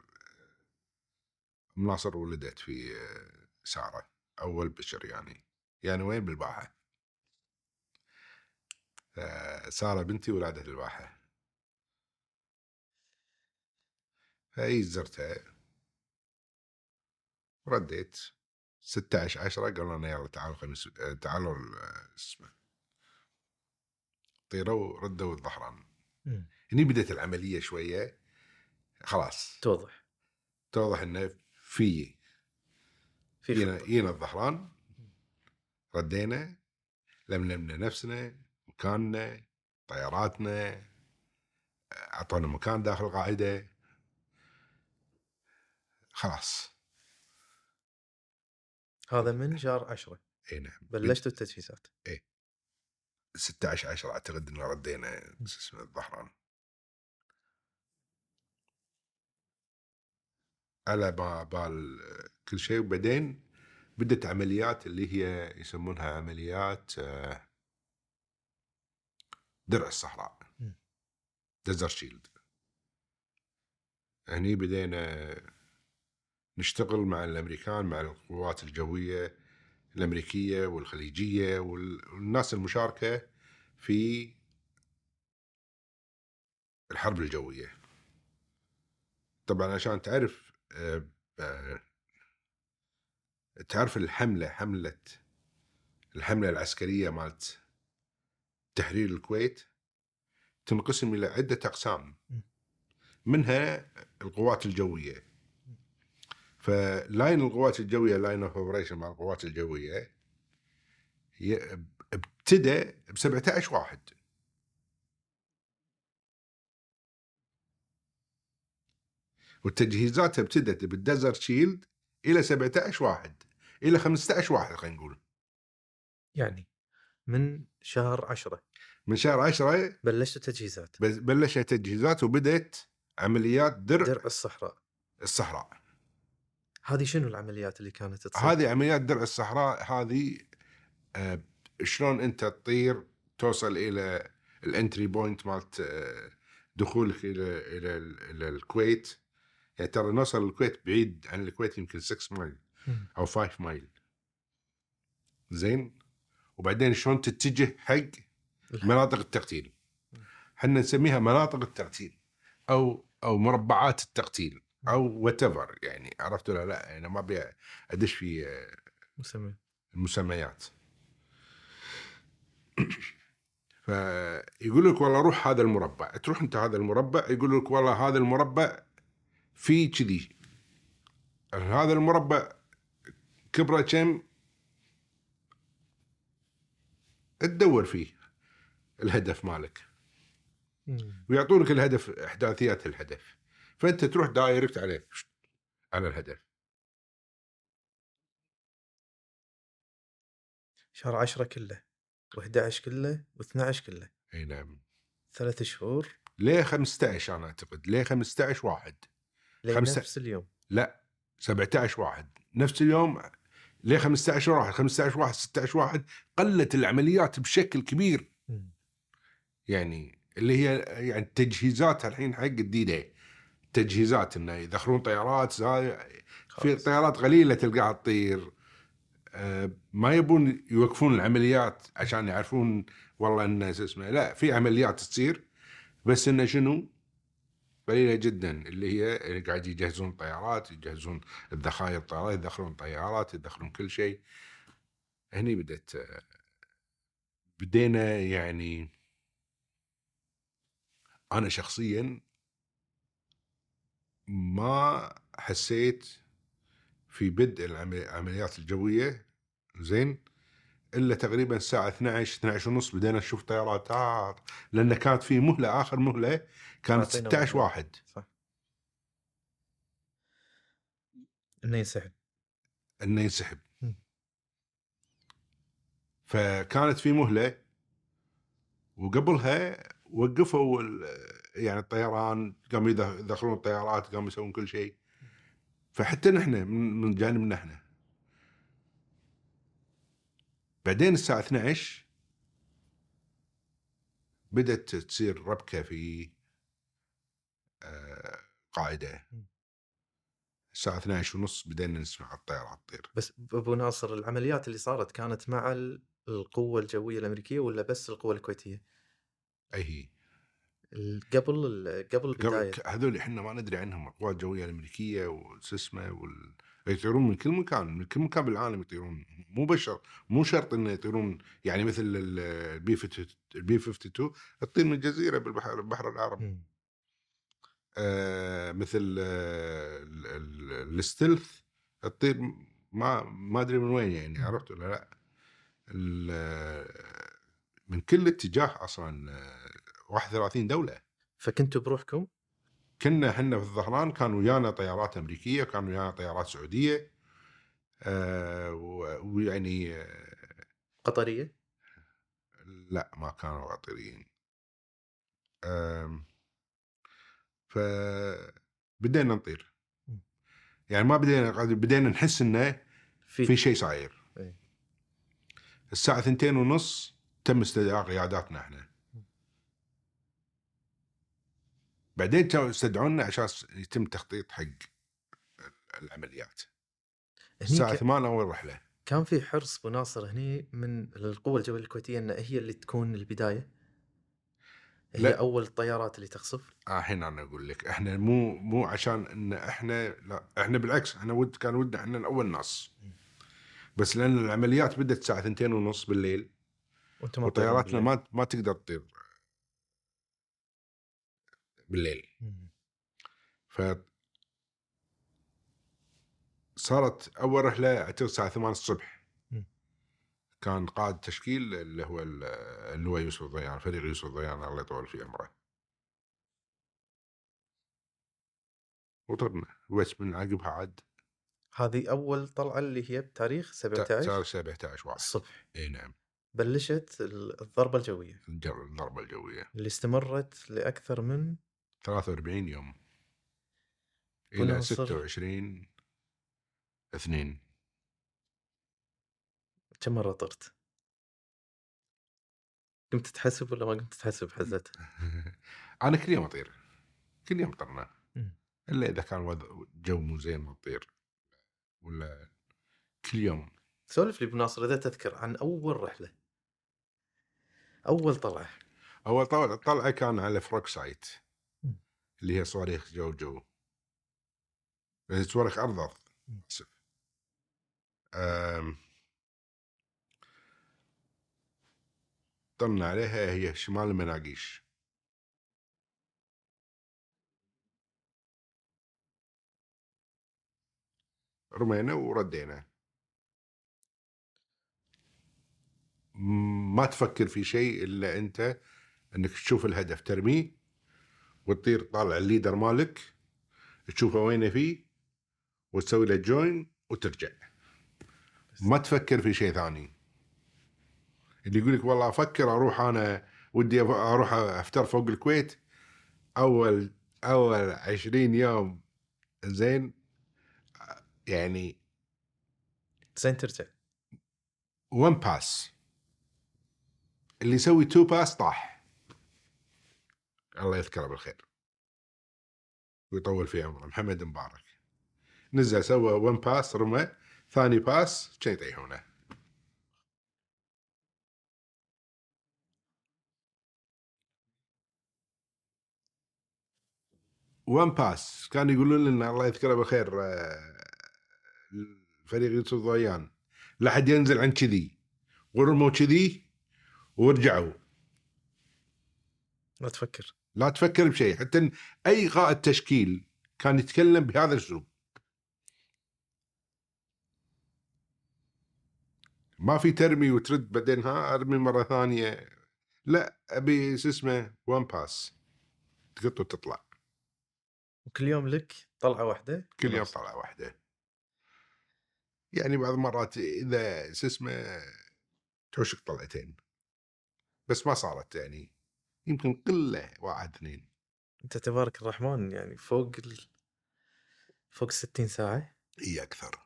مناصر ولدت في اه سارة أول بشر يعني. يعني وين بالباحة سارة بنتي ولادت الباحة. هاي زرتها ورديت ستة عشر عشرة قالوا لنا يلا تعالوا خميس تعالوا اسمه طيروا ردوا الظهران. هني بدأت العملية شوية خلاص توضح توضح إنه في ينا ينا الظهران. ردينا لملمنا نفسنا مكاننا طياراتنا، أعطونا مكان داخل قاعدة خلاص. هذا من شهر عشرة. اي نعم. بلشتوا التجهيزات. اي ستة عشر عشرة اعتقد ان ردينا اسم الظهران. على بال كل شيء. وبعدين بدت عمليات اللي هي يسمونها عمليات درع الصحراء، دزر شيلد. هني بدينا نشتغل مع الأمريكان، مع القوات الجوية الأمريكية والخليجية والناس المشاركة في الحرب الجوية. طبعا عشان تعرف تعرف الحملة حملة الحملة العسكرية مالت تحرير الكويت تنقسم إلى عدة أقسام، منها القوات الجوية. فلاين القوات الجوية لاين اوف اوبريشن مع القوات الجوية ابتدى بسبعة عشر واحد. والتجهيزات ابتدت بالدزر شيلد إلى سبعة عشر واحد إلى خمسة عشر واحد خلينا نقول. يعني من شهر عشرة من شهر عشرة بلشت التجهيزات بلشت التجهيزات وبدت عمليات درع درع الصحراء الصحراء هذه شنو العمليات اللي كانت تصير؟ هذه عمليات درع الصحراء هذه آه شلون أنت تطير توصل إلى الانتري بوينت مالت آه دخولك إلى إلى إلى الكويت. يعني ترى نوصل الكويت بعيد عن الكويت يمكن ستة مايل أو خمسة مايل زين. وبعدين شلون تتجه حق مناطق التقتيل، حنا نسميها مناطق التقتيل أو أو مربعات التقتيل أو whatever يعني عرفت ولا لا؟ أنا ما أبي أدش في مسمى المسميات. فيقول لك والله روح هذا المربع، تروح أنت هذا المربع يقول لك والله هذا المربع في كذي، هذا المربع كبره كم، تدور فيه الهدف مالك ويعطونك الهدف احداثيات الهدف، فانت تروح دايركت عليه على الهدف. شهر عشرة كله و11 كله و12 كله. اي نعم ثلاث شهور ليه خمسة عشر انا اعتقد ليه خمسة عشر واحد خمسة... نفس اليوم لا سبعة عشر واحد نفس اليوم ليه خمسة عشر واحد خمسة عشر واحد ستة عشر واحد. قلت العمليات بشكل كبير م. يعني اللي هي يعني تجهيزات الحين حق الديداي تجهيزات انه يدخلون طيارات زي... في طيارات قليله تلقاها تطير آه ما يبون يوقفون العمليات عشان يعرفون والله ان اسمه لا في عمليات تصير بس انه شنو قليلة جدا اللي هي اللي قاعد يجهزون طيارات يجهزون الذخائر طيارات يدخلون طيارات يدخلون كل شيء. هني بدأت بدينا يعني أنا شخصيا ما حسيت في بدء العمليات الجوية زين إلا تقريبا الساعة اثنعش اثنعش ونص بدينا نشوف طيارات آه لأن كانت في مهلة آخر مهلة كانت ستة عشر واحد صح إنه ينسحب إنه ينسحب فكانت في مهلة وقبلها وقفوا يعني الطيران قاموا يدخلون الطيارات قاموا يسوون كل شيء. فحتى نحن من جانبنا نحن بعدين الساعة اثنعش بدأت تصير ربكة في قاعدة الساعة اثنعش ونص بدأنا نسمع الطيارات تطير. بس أبو ناصر العمليات اللي صارت كانت مع القوة الجوية الأمريكية ولا بس القوة الكويتية؟ أي قبل قبل بداية هذول إحنا ما ندري عنهم القوة الجوية الأمريكية والسسمة وال يطيرون من كل مكان من كل مكان بالعالم يطيرون مو بشر مو شرط إنه يطيرون يعني مثل البي البي اثنين وخمسين تطير من الجزيرة بالبحر البحر العربي آه مثل الستيلث تطير ما ما أدري من وين يعني عرفت ولا لا من كل اتجاه أصلاً واحد وثلاثين دولة. فكنتوا بروحكم؟ كنا حنا في الظهران كانوا ويانا طيارات أمريكية كانوا ويانا طيارات سعودية آه ويعني آه قطرية؟ لا ما كانوا قطريين آه فبدينا نطير يعني ما بدينا بدينا نحس إنه في شيء صاير. الساعة ثنتين ونص تم استدعاء قياداتنا إحنا بعدين استدعونا عشان يتم تخطيط حق العمليات. الساعة ثمانية أول رحلة كان في حرص أبو ناصر هني من القوة الجوية الكويتية أن هي اللي تكون البداية هي لا. أول الطيارات اللي تخصف آه حين أنا أقول لك إحنا مو مو عشان إن إحنا لا إحنا بالعكس إحنا ود كان ودنا إحنا الأول ناس بس لأن العمليات بدت الساعة ثنتين ونص بالليل وطياراتنا ما ما تقدر تطير بالليل. ف صارت أول رحلة عتوا الساعة ثمانية الصبح. كان قائد تشكيل اللي هو اللي هو يوسف الضيان، فريق يوسف الضيان الله يطول في عمره. وطبنا بس من عقبها عاد هذه أول طلعة اللي هي بتاريخ سبعة عشر سبعة عشر واحد الصبح. إيه نعم. بلشت الضربة الجوية. الضربة الجوية اللي استمرت لأكثر من ثلاثة وأربعين يوم إلى ستة وعشرين اثنين. كم مرة طرت؟ قمت تتحسب ولا ما قمت تتحسب حزتها؟ أنا كل يوم أطير، كل يوم طرنا إلا إذا كان وضع جو مو زين ما أطير ولا كل يوم. سولف لي بناصر إذا تذكر عن أول رحلة، أول طلعة. أول طلعة طلعة كان على فروك سايت اللي هي صواريخ جو جو صواريخ أرض أرض. طلنا عليها هي شمال المناقيش. رمينا وردينا، ما تفكر في شيء إلا أنت أنك تشوف الهدف ترميه وتطير طالع الليدر مالك تشوفه وين فيه وتسوي له جوين وترجع. ما تفكر في شيء ثاني. اللي يقولك والله أفكر أروح أنا ودي أروح أفتر فوق الكويت، أول أول عشرين يوم زين يعني زين ترجع. وان باس اللي يسوي تو باس طاح، الله يذكره بالخير ويطول في عمره، محمد مبارك نزل سوى وان باس رمى ثاني باس شيء يطيحونه. وان باس كان يقولون لنا الله يذكره بالخير الفريق يوسف الضيان لحد ينزل عن كذي ورموا كذي ورجعوا. لا تفكر، لا تفكر بشيء. حتى أي قائد تشكيل كان يتكلم بهذا الأسلوب، ما في ترمي وترد بعدين ها أرمي مرة ثانية، لا أبي اسمه وان باس تقط وتطلع. وكل يوم لك طلعة واحدة. كل يوم طلعة واحدة، يعني بعض مرات إذا اسمه توشك طلعتين بس ما صارت، يعني يمكن قلة واحد اثنين. أنت تبارك الرحمن يعني فوق ال... فوق ستين ساعة. إيه أكثر.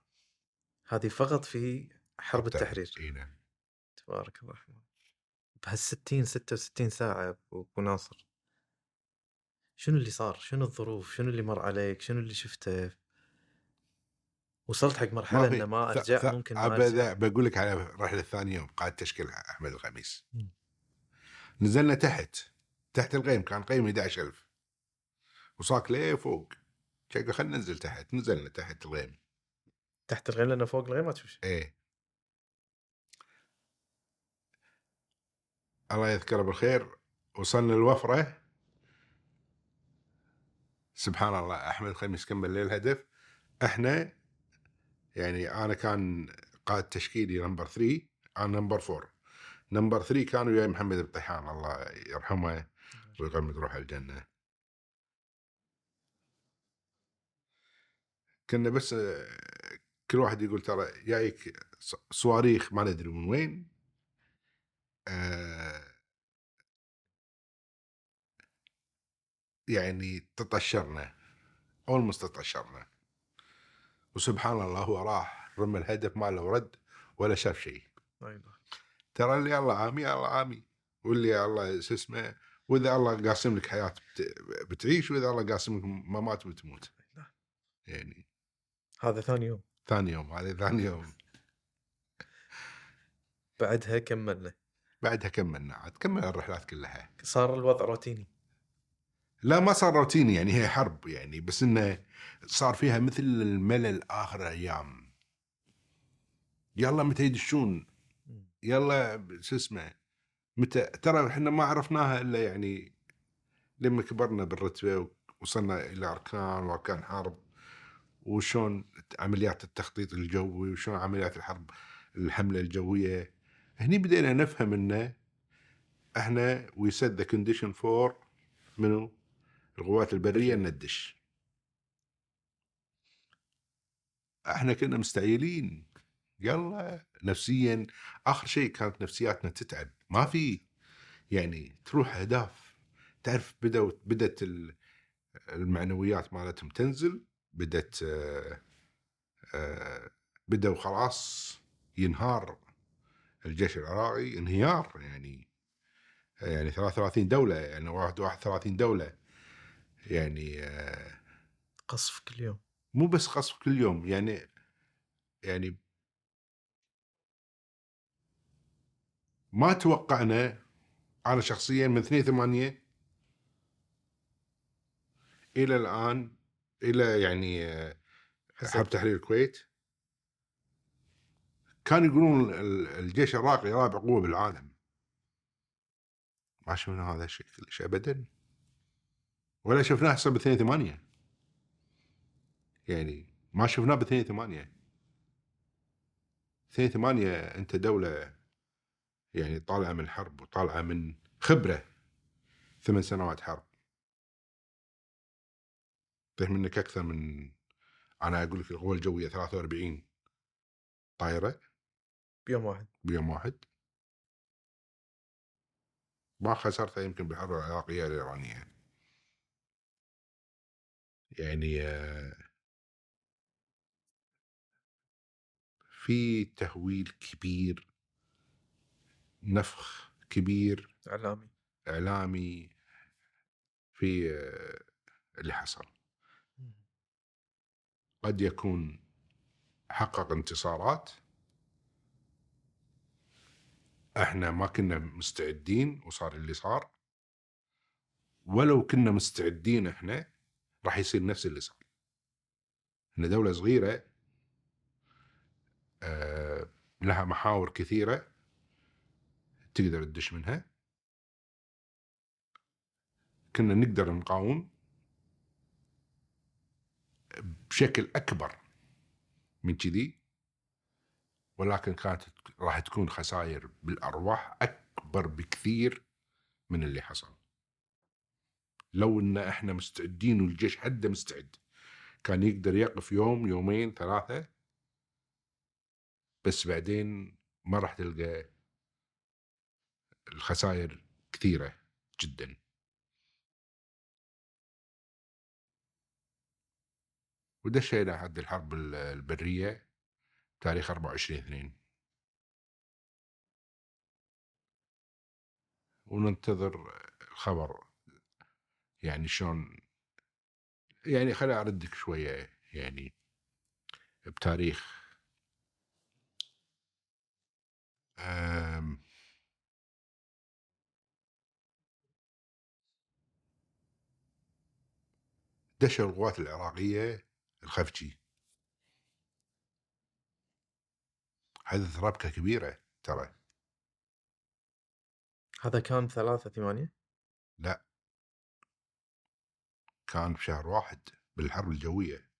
هذه فقط في حرب التحرير. إينا. تبارك الرحمن بهالستين ستة وستين ساعة وناصر. شنو اللي صار؟ شنو الظروف؟ شنو اللي مر عليك؟ شنو اللي شفته؟ وصلت حق مرحلة إن ما أرجع ف... ف... ممكن. أبدا بقولك على رحلة الثانية يوم قائد تشكيل أحمد الخميس. م. نزلنا تحت تحت القيم، كان قيم أحد عشر ألف وصاك ليه فوق شكله خلنا ننزل تحت. نزلنا تحت القيم تحت القيم لأنه فوق القيم ما تشوفش. ايه الله يذكره بالخير. وصلنا الوفرة، سبحان الله أحمد الخميس كمل لي الهدف. احنا يعني أنا كان قائد تشكيلي نمبر ثري، أنا نمبر فور. نمبر ثري كانوا يا محمد البطيحان الله يرحمه ويقيم روحه الجنة. كنا بس كل واحد يقول ترى جايك صواريخ ما ندري من وين، آه يعني تطشرنا أول ما استطشرنا. وسبحان الله هو راح رمى الهدف ما له رد ولا شاف شيء. ترى اللي الله عامي الله عامي، واللي الله اسمه، وإذا الله قاسم لك حياة بتعيش وإذا الله قاسم لك ممات بتموت. يعني هذا ثاني يوم. ثاني يوم هذا ثاني يوم. بعدها كملنا. بعدها كملنا عاد كمل الرحلات كلها. صار الوضع روتيني. لا ما صار روتيني، يعني هي حرب يعني، بس إنه صار فيها مثل الملل آخر أيام. يلا متى يدشون؟ يلا شو اسمه متى؟ ترى احنا ما عرفناها الا يعني لما كبرنا بالرتبه ووصلنا الى اركان واركان حرب وشون عمليات التخطيط الجوي وشون عمليات الحرب الحملة الجوية. هني بدأنا نفهم إنه إحنا we set the condition for منو القوات البرية ندش. إحنا كنا مستعيلين يلا نفسيا. آخر شيء كانت نفسياتنا تتعب، ما في يعني تروح أهداف. تعرف بدأ بدأت المعنويات مالتهم تنزل، بدأت بدأوا خلاص ينهار الجيش العراقي انهيار. يعني يعني ثلاثة وثلاثين دولة، يعني واحد وثلاثين دولة، يعني قصف كل يوم. مو بس قصف كل يوم، يعني يعني ما توقعنا أنا شخصيا من اثنين ثمانية إلى الآن إلى يعني حرب تحرير الكويت. كانوا يقولون الجيش العراقي رابع قوة بالعالم، ما شفنا هذا الشيء كلش أبدا، ولا شفناه حسب اثنين ثمانية، يعني ما شفناه باثنين ثمانية. اثنين ثمانية أنت دولة يعني طالعة من حرب وطالعة من خبرة ثمان سنوات حرب، طيح منك أكثر من. أنا أقول لك القوة الجوية ثلاثة وأربعين طائرة بيوم واحد، بيوم واحد ما خسرتها يمكن بالحرب العراقية الإيرانية. يعني في تهويل كبير، نفخ كبير إعلامي إعلامي في اللي حصل. قد يكون حقق انتصارات احنا ما كنا مستعدين وصار اللي صار، ولو كنا مستعدين احنا راح يصير نفس اللي صار. احنا دولة صغيرة اه لها محاور كثيرة تقدر تدش منها، كنا نقدر نقاوم بشكل أكبر من كذي، ولكن كانت راح تكون خسائر بالأرواح أكبر بكثير من اللي حصل. لو إن إحنا مستعدين والجيش حده مستعد كان يقدر يقف يوم يومين ثلاثة، بس بعدين ما راح تلقى الخسائر كثيرة جداً. ودشينا حد الحرب البرية تاريخ أربعة وعشرين اثنين، وننتظر الخبر. يعني شون يعني خلي أردك شوية يعني بتاريخ دشة القوات العراقية الخفجي. حدث ربكة كبيرة ترى. هذا كان ثلاثة ثمانية؟ لا، كان في شهر واحد بالحرب الجوية.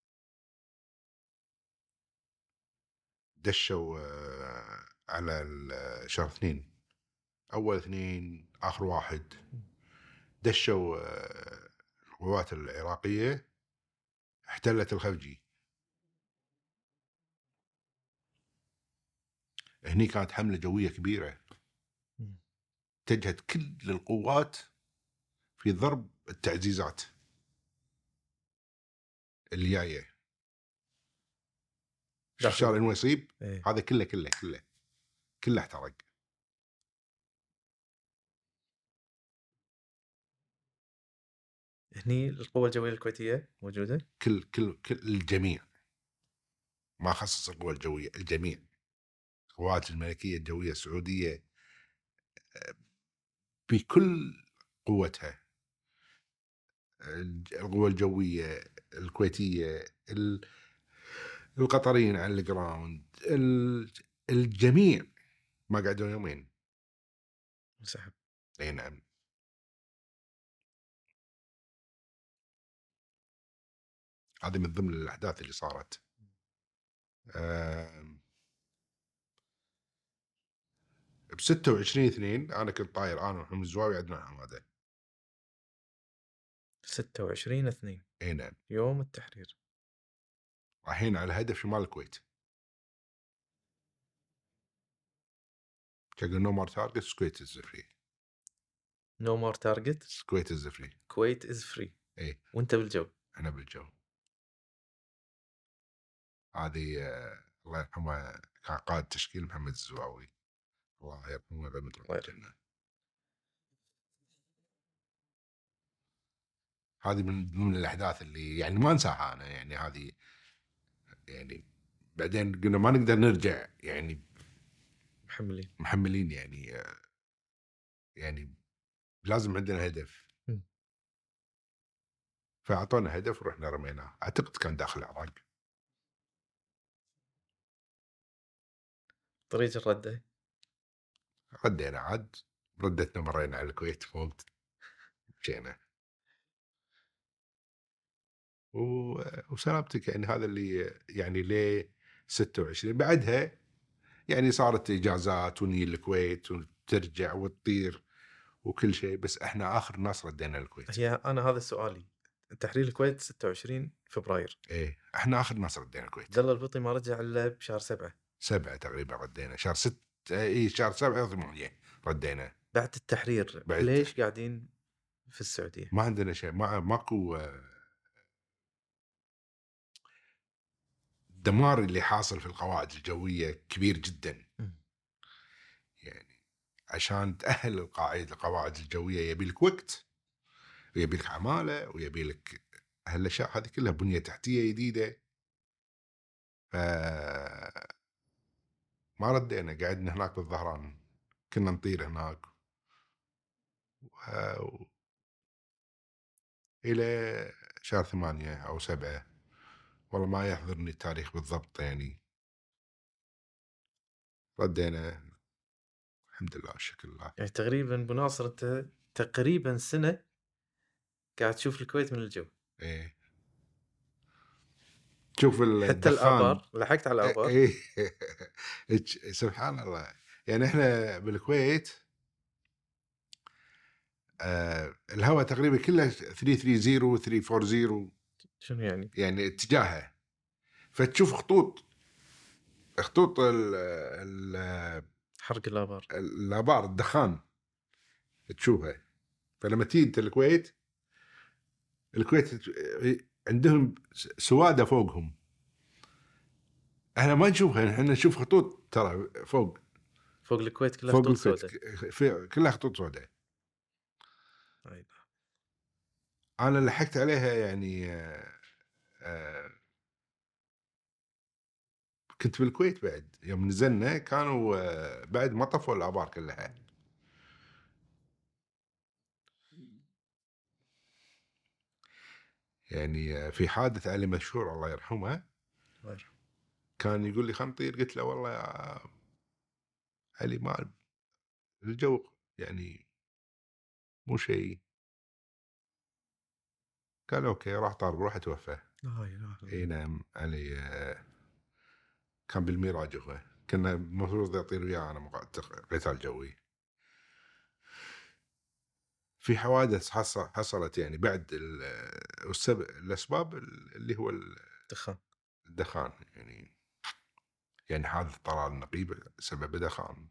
دشوا على شهر اثنين، أول اثنين آخر واحد دشوا القوات العراقية احتلت الخفجي. هني كانت حملة جوية كبيرة اتجهت كل القوات في ضرب التعزيزات اللي جاية. شارع النويصيب ايه. هذا كله كله كله كله احترق. هني القوة الجوية الكويتية موجودة؟ كل كل كل الجميع، ما خصص القوة الجوية، الجميع القوات الملكية الجوية السعودية بكل قوتها، القوة الجوية الكويتية، القطريين على الجراوند، الجميع ما قعدوا يومين انسحب. اي نعم. هذه من ضمن الأحداث اللي صارت. أه ب ستة وعشرين اثنين أنا كنت طاير، أنا محمد الزواوي، عدنان حمادة. ستة وعشرين اثنين اي نعم، يوم التحرير، رايحين على هدف شمال الكويت. تقول نو مور تارجت كويت از فري. نو مور تارجت كويت از فري. كويت از فري. اي وانت بالجو. انا بالجو. هذه الله يرحمه كان قائد تشكيل محمد الزواوي الله يرحمه ويرحمه الجنة. هذه من ضمن الأحداث اللي يعني ما أنساها أنا، يعني هذه يعني بعدين قلنا ما نقدر نرجع يعني محملين محملين يعني يعني لازم عندنا هدف. م. فأعطونا هدف ورحنا رميناه، أعتقد كان داخل العراق طريق الردة. ردينا عاد، ردتنا مرينا على الكويت فوقت مشينا وسلامتك. يعني هذا اللي يعني ليه ستة وعشرين. بعدها يعني صارت إجازات ونية الكويت وترجع وتطير وكل شيء، بس احنا آخر ناس ردينا الكويت. هي أنا هذا سؤالي، تحرير الكويت ستة وعشرين فبراير، ايه احنا آخر ناس ردينا الكويت. عبدالله البطي ما رجع إلا بشهر سبعة سبعة تقريبا ردينا، شهر ست ايه شهر سبعة ثمانية ردينا بعد التحرير. بعد ليش قاعدين في السعودية؟ ما عندنا شيء، ما ماكو الدمار اللي حاصل في القواعد الجوية كبير جدا. م. يعني عشان تأهل القاعدة القواعد الجوية يبيلك وقت ويبيلك عمالة ويبيلك هالأشياء هذه كلها، بنية تحتية جديدة. ف ما ردينا، قاعدنا هناك بالظهران، كنا نطير هناك و... إلى شهر ثمانية أو سبعة، والله ما يحضرني التاريخ بالضبط. يعني ردينا الحمد لله شكر الله. يعني تقريبا بناصر انت تقريبا سنة قاعد تشوف الكويت من الجو. ايه شوف حتى الآبار، لحقت على الآبار. ايه سبحان الله. يعني احنا بالكويت آه الهواء تقريبا كله ثلاثمية وثلاثين ثلاثمية وأربعين. شنو يعني؟ يعني اتجاهها، فتشوف خطوط خطوط ال ال حرق الآبار الآبار الدخان تشوفها. فلما تيجي انت الكويت، الكويت عندهم سوادة فوقهم، احنا ما نشوفها، احنا نشوف خطوط ترى فوق فوق الكويت كلها خطوط سوداء، كلها خطوط سوداء. أنا لحقت عليها يعني آآ آآ كنت في الكويت بعد يوم نزلنا، كانوا بعد ما طفوا الآبار كلها. يعني في حادث علي مشهور الله يرحمه، كان يقول لي خم طير، قلت له والله يا علي ما الجو يعني مو شيء. قال أوكي، راح طار بروح توفى. اي نعم علي كان بالميراج، اخوه كنا المفروض يطير وياه انا قتال جوي. في حوادث حصلت يعني بعد الاسباب اللي هو الدخان الدخان يعني يعني حادث طلال النقيب سبب دخان،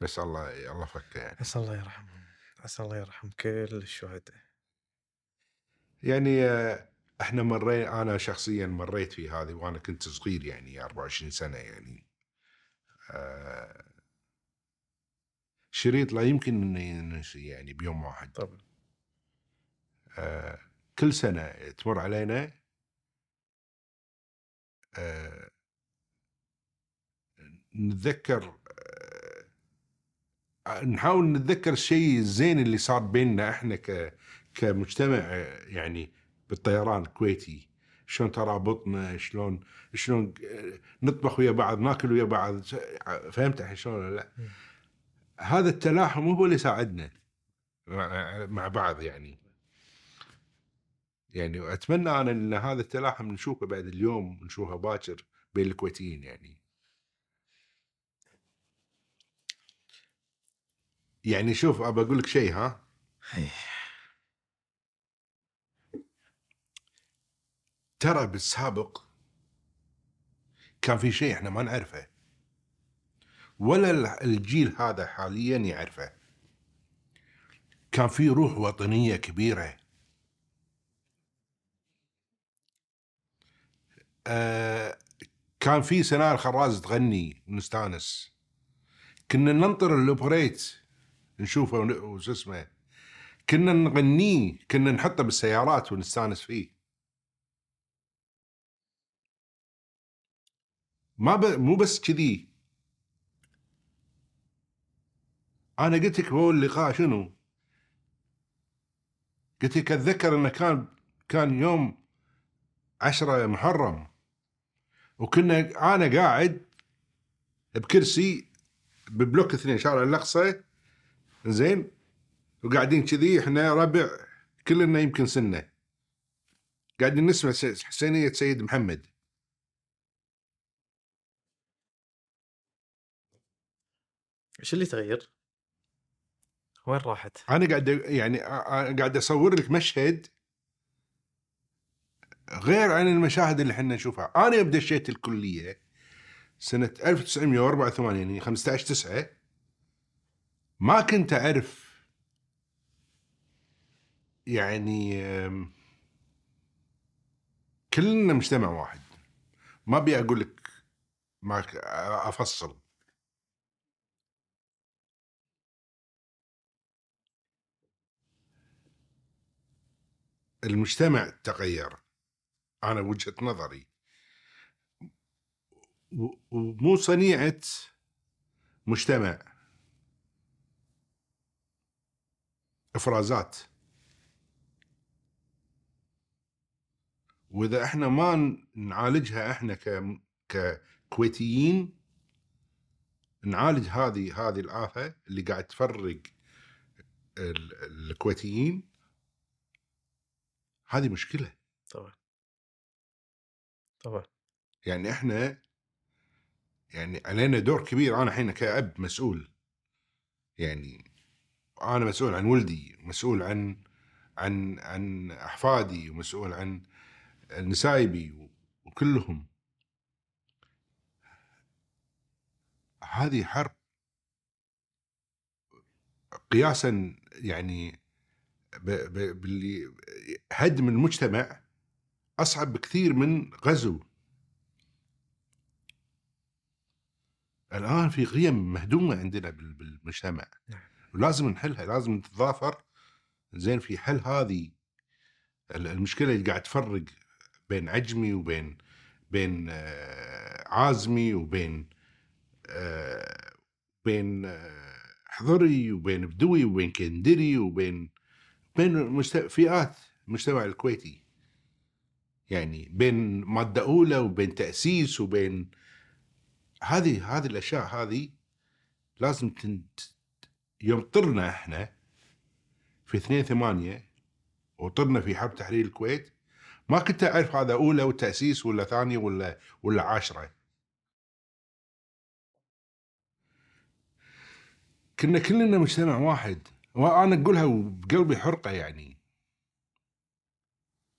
بس الله الله فك يعني. عسى الله يرحمهم، عسى الله يرحم كل الشهداء. يعني احنا مريت، انا شخصيا مريت في هذه وانا كنت صغير، يعني أربعة وعشرين سنة. يعني آه شريط لا يمكن ان ينسي يعني بيوم واحد طبعا. آه كل سنه تمر علينا آه نتذكر آه نحاول نتذكر الشيء الزين اللي صار بيننا احنا ك كمجتمع، يعني بالطيران الكويتي شلون ترابطنا، شلون شلون نطبخ ويا بعض، ناكل ويا بعض. فهمت الحين شلون؟ لا م. هذا التلاحم هو اللي ساعدنا مع بعض. يعني يعني. وأتمنى أنا أن هذا التلاحم نشوفه بعد اليوم ونشوفه باكر بين الكويتيين يعني. يعني شوف أبى أقول لك شيء ها هي. ترى بالسابق كان في شيء إحنا ما نعرفه ولا الجيل هذا حاليا يعرفه. كان في روح وطنية كبيرة. آه كان في سناء الخراز تغني ونستانس. كنا ننطر الأوبريت نشوفه واسمه، كنا نغنيه، كنا نحطه بالسيارات ونستانس فيه. ما ب... مو بس كذي. أنا قلت لك هو اللقاء شنو؟ قلت لك أتذكر أنه كان كان يوم عشرة محرم، وكنا أنا قاعد بكرسي ببلوك اثنين شارع الأقصى زين، وقاعدين كذي إحنا ربع كلنا يمكن سنة، قاعدين نسمع حسينية سيد محمد. إيش اللي تغير؟ وين راحت؟ أنا قاعد يعني قاعد أصور لك مشهد غير عن المشاهد اللي حنا نشوفها. أنا بدشيت الكلية سنة ألف وتسعمية وأربعة وثمانين يعني خمسة عشر تسعة، ما كنت أعرف يعني كلنا مجتمع واحد. ما أبي أقول لك ما أفصل. المجتمع تغير أنا وجهة نظري، ومو صنيعة مجتمع، إفرازات. وإذا إحنا ما نعالجها إحنا ككويتيين، نعالج هذه هذه الآفة اللي قاعد تفرق الكويتيين، هذه مشكلة. طبعا طبعا يعني احنا يعني علينا دور كبير. انا الحين كأب مسؤول، يعني انا مسؤول عن ولدي، مسؤول عن عن عن احفادي، ومسؤول عن نسايبي وكلهم. هذه حرب قياسا يعني باللي هدم المجتمع أصعب بكثير من غزو. الآن في قيم مهدومة عندنا بالمجتمع ولازم نحلها، لازم نتظافر زين في حل هذه المشكلة اللي قاعد تفرق بين عجمي وبين بين عازمي وبين بين حضري وبين بدوي وبين كندري وبين بين فئات المجتمع الكويتي. يعني بين مادة أولى وبين تأسيس وبين هذه هذه الأشياء هذه لازم تنت... يوم طرنا إحنا في اثنين ثمانية وطرنا في حرب تحرير الكويت، ما كنت أعرف هذا أولى وتأسيس ولا ثانية ولا ولا عشرة. كنا كلنا مجتمع واحد، وأنا أقولها وبقلبي حرقة يعني.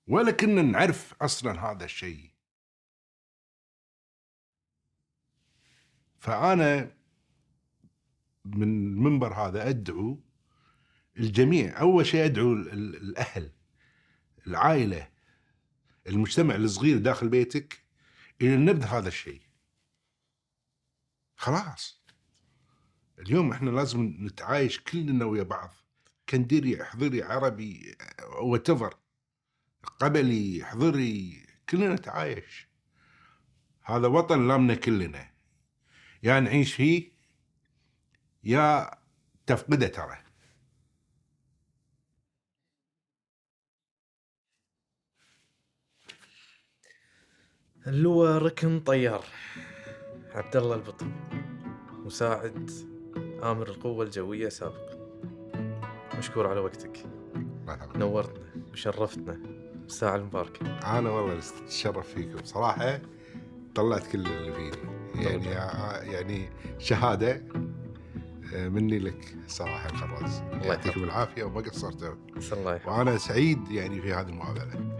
ولا كنا نعرف أصلاً هذا الشيء. فأنا من المنبر هذا أدعو الجميع، أول شيء أدعو الأهل، العائلة، المجتمع الصغير داخل بيتك، إلى نبذ هذا الشيء. خلاص اليوم إحنا لازم نتعايش كلنا ويا بعض، كنديري حضري عربي وتفر قبلي حضري، كلنا نتعايش. هذا وطن لامنا كلنا، يا نعيش فيه يا تفقده. ترى اللواء ركن طيار عبدالله البطي، مساعد آمر القوة الجوية سابق، مشكور على وقتك، نورتنا وشرفتنا. الساعة المباركة. أنا والله أتشرف فيكم صراحة، طلعت كل اللي فيني يعني يعني شهادة مني لك صراحة الخراز. الله يعطيكم العافية وما قصرتوا. وأنا سعيد يعني في هذه المقابلة.